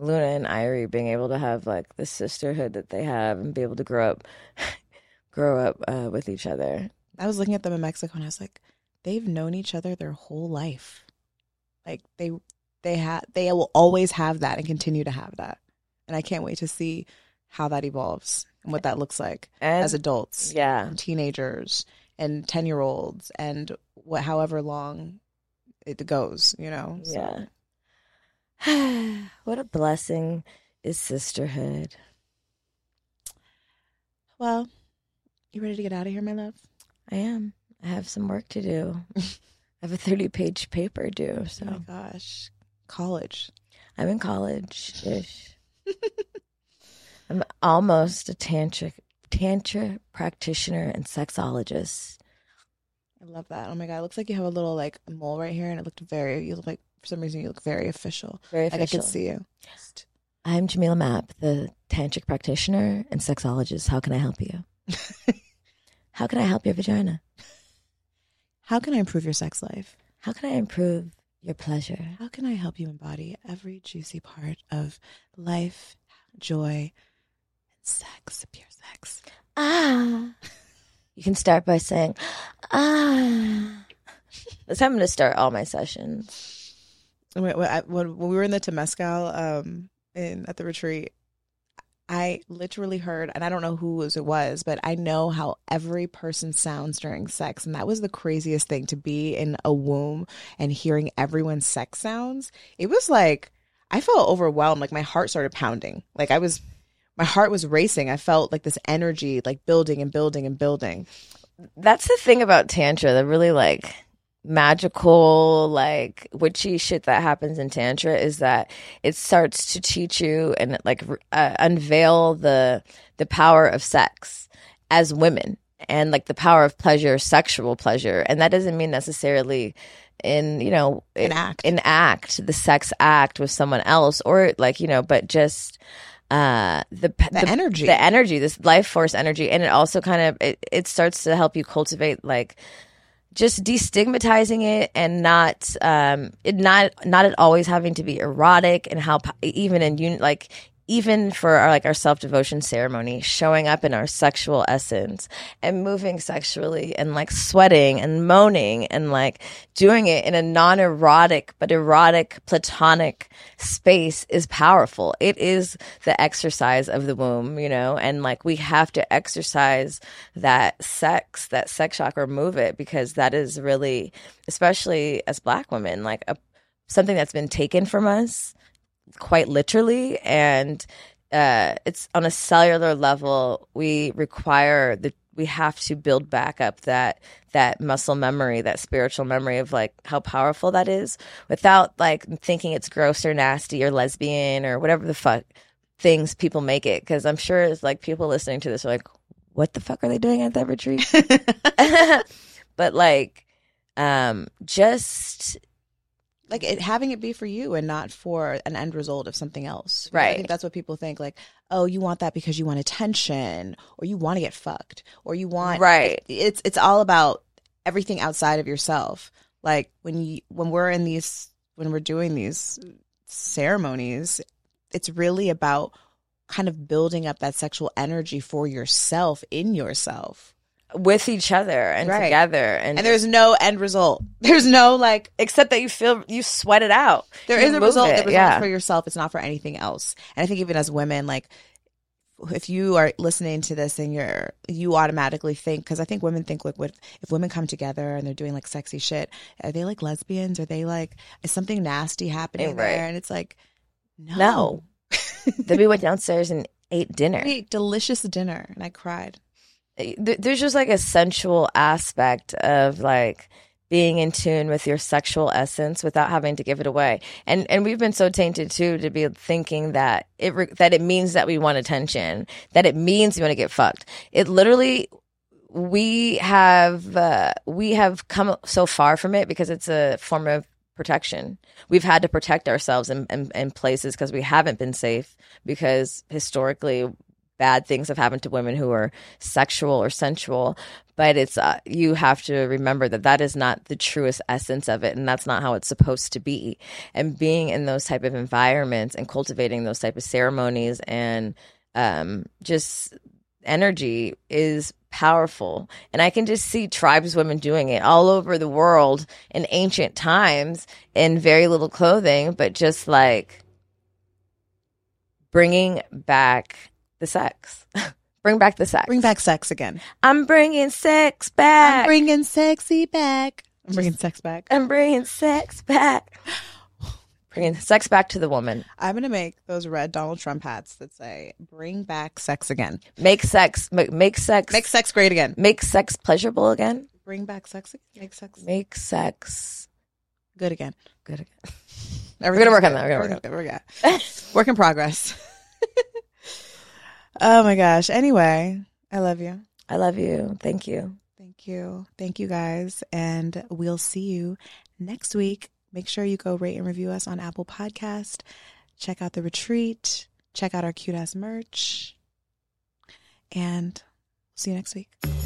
Luna and Irie being able to have, like, the sisterhood that they have and be able to grow up with each other. I was looking at them in Mexico and I was like, they've known each other their whole life. Like, they will always have that and continue to have that. And I can't wait to see how that evolves and what that looks like as adults, yeah, and teenagers and 10-year-olds and however long it goes, you know? So. Yeah. What a blessing is sisterhood. Well, you ready to get out of here, my love? I am. I have some work to do. I have a 30-page paper due. So. Oh, my gosh. College. I'm in college-ish. I'm almost a tantra practitioner and sexologist. I love that. Oh, my God. It looks like you have a little, like, mole right here, and it looked very, you look like, for some reason, you look very official. Very official. Like, I can see you. I'm Jamila Mapp, the tantric practitioner and sexologist. How can I help you? How can I help your vagina? How can I improve your sex life? How can I improve your pleasure? How can I help you embody every juicy part of life, joy, and sex, pure sex? Ah. You can start by saying, ah. That's how I'm going to start all my sessions. When we were in the Temescal at the retreat, I literally heard, and I don't know who it was, but I know how every person sounds during sex. And that was the craziest thing, to be in a womb and hearing everyone's sex sounds. It was like, I felt overwhelmed. Like, my heart started pounding. Like, my heart was racing. I felt like this energy, like, building and building and building. That's the thing about Tantra that really, like, magical, like, witchy shit that happens in Tantra is that it starts to teach you and, like, unveil the power of sex as women and, like, the power of pleasure, sexual pleasure. And that doesn't mean necessarily in, you know, the sex act with someone else, or, like, you know, but just the energy, this life force energy. And it also kind of, it starts to help you cultivate, like, just destigmatizing it and not it always having to be erotic, and how even even for our self-devotion ceremony, showing up in our sexual essence and moving sexually and, like, sweating and moaning and, like, doing it in a non-erotic but erotic platonic space is powerful. It is the exercise of the womb, you know, and, like, we have to exercise that sex chakra, move it, because that is really, especially as Black women, like, something that's been taken from us, quite literally, and it's on a cellular level. We have to build back up that muscle memory, that spiritual memory of, like, how powerful that is, without, like, thinking it's gross or nasty or lesbian or whatever the fuck things people make it. Because I'm sure it's like people listening to this are like, "What the fuck are they doing at that retreat?" But, like, just. Like, having it be for you and not for an end result of something else. Right. I think that's what people think. Like, oh, you want that because you want attention, or you want to get fucked, or you want, right. It's all about everything outside of yourself. Like when we're doing these ceremonies, it's really about kind of building up that sexual energy for yourself, in yourself, with each other, and right. together, and there's no end result. There's no like, except that you feel, you sweat it out. There is a result. The result is for yourself. It's not for anything else. And I think even as women, like if you are listening to this and you automatically think, because I think women think like, what if women come together and they're doing like sexy shit? Are they like lesbians? Are they like, is something nasty happening there? And it's like, no. Then we went downstairs and ate dinner. We ate delicious dinner, and I cried. There's just like a sensual aspect of like being in tune with your sexual essence without having to give it away. And we've been so tainted too to be thinking that it means that we want attention, that it means we want to get fucked. It literally, we have come so far from it because it's a form of protection. We've had to protect ourselves in places because we haven't been safe, because historically bad things have happened to women who are sexual or sensual. But it's you have to remember that is not the truest essence of it, and that's not how it's supposed to be. And being in those type of environments and cultivating those type of ceremonies and just energy is powerful. And I can just see tribeswomen doing it all over the world in ancient times in very little clothing, but just like bringing back the sex. Bring back the sex. Bring back sex again. I'm bringing sex back. I'm bringing sexy back. I'm bringing sex back. I'm bringing sex back. Bringing sex back to the woman. I'm going to make those red Donald Trump hats that say, bring back sex again. Make sex. Make sex great again. Make sex pleasurable again. Bring back sex again. Make sex good again. Good again. We're going to work on that. Work in progress. Oh my gosh. Anyway, I love you. I love you. Thank you. Thank you. Thank you guys. And we'll see you next week. Make sure you go rate and review us on Apple Podcast. Check out the retreat. Check out our cute ass merch. And see you next week.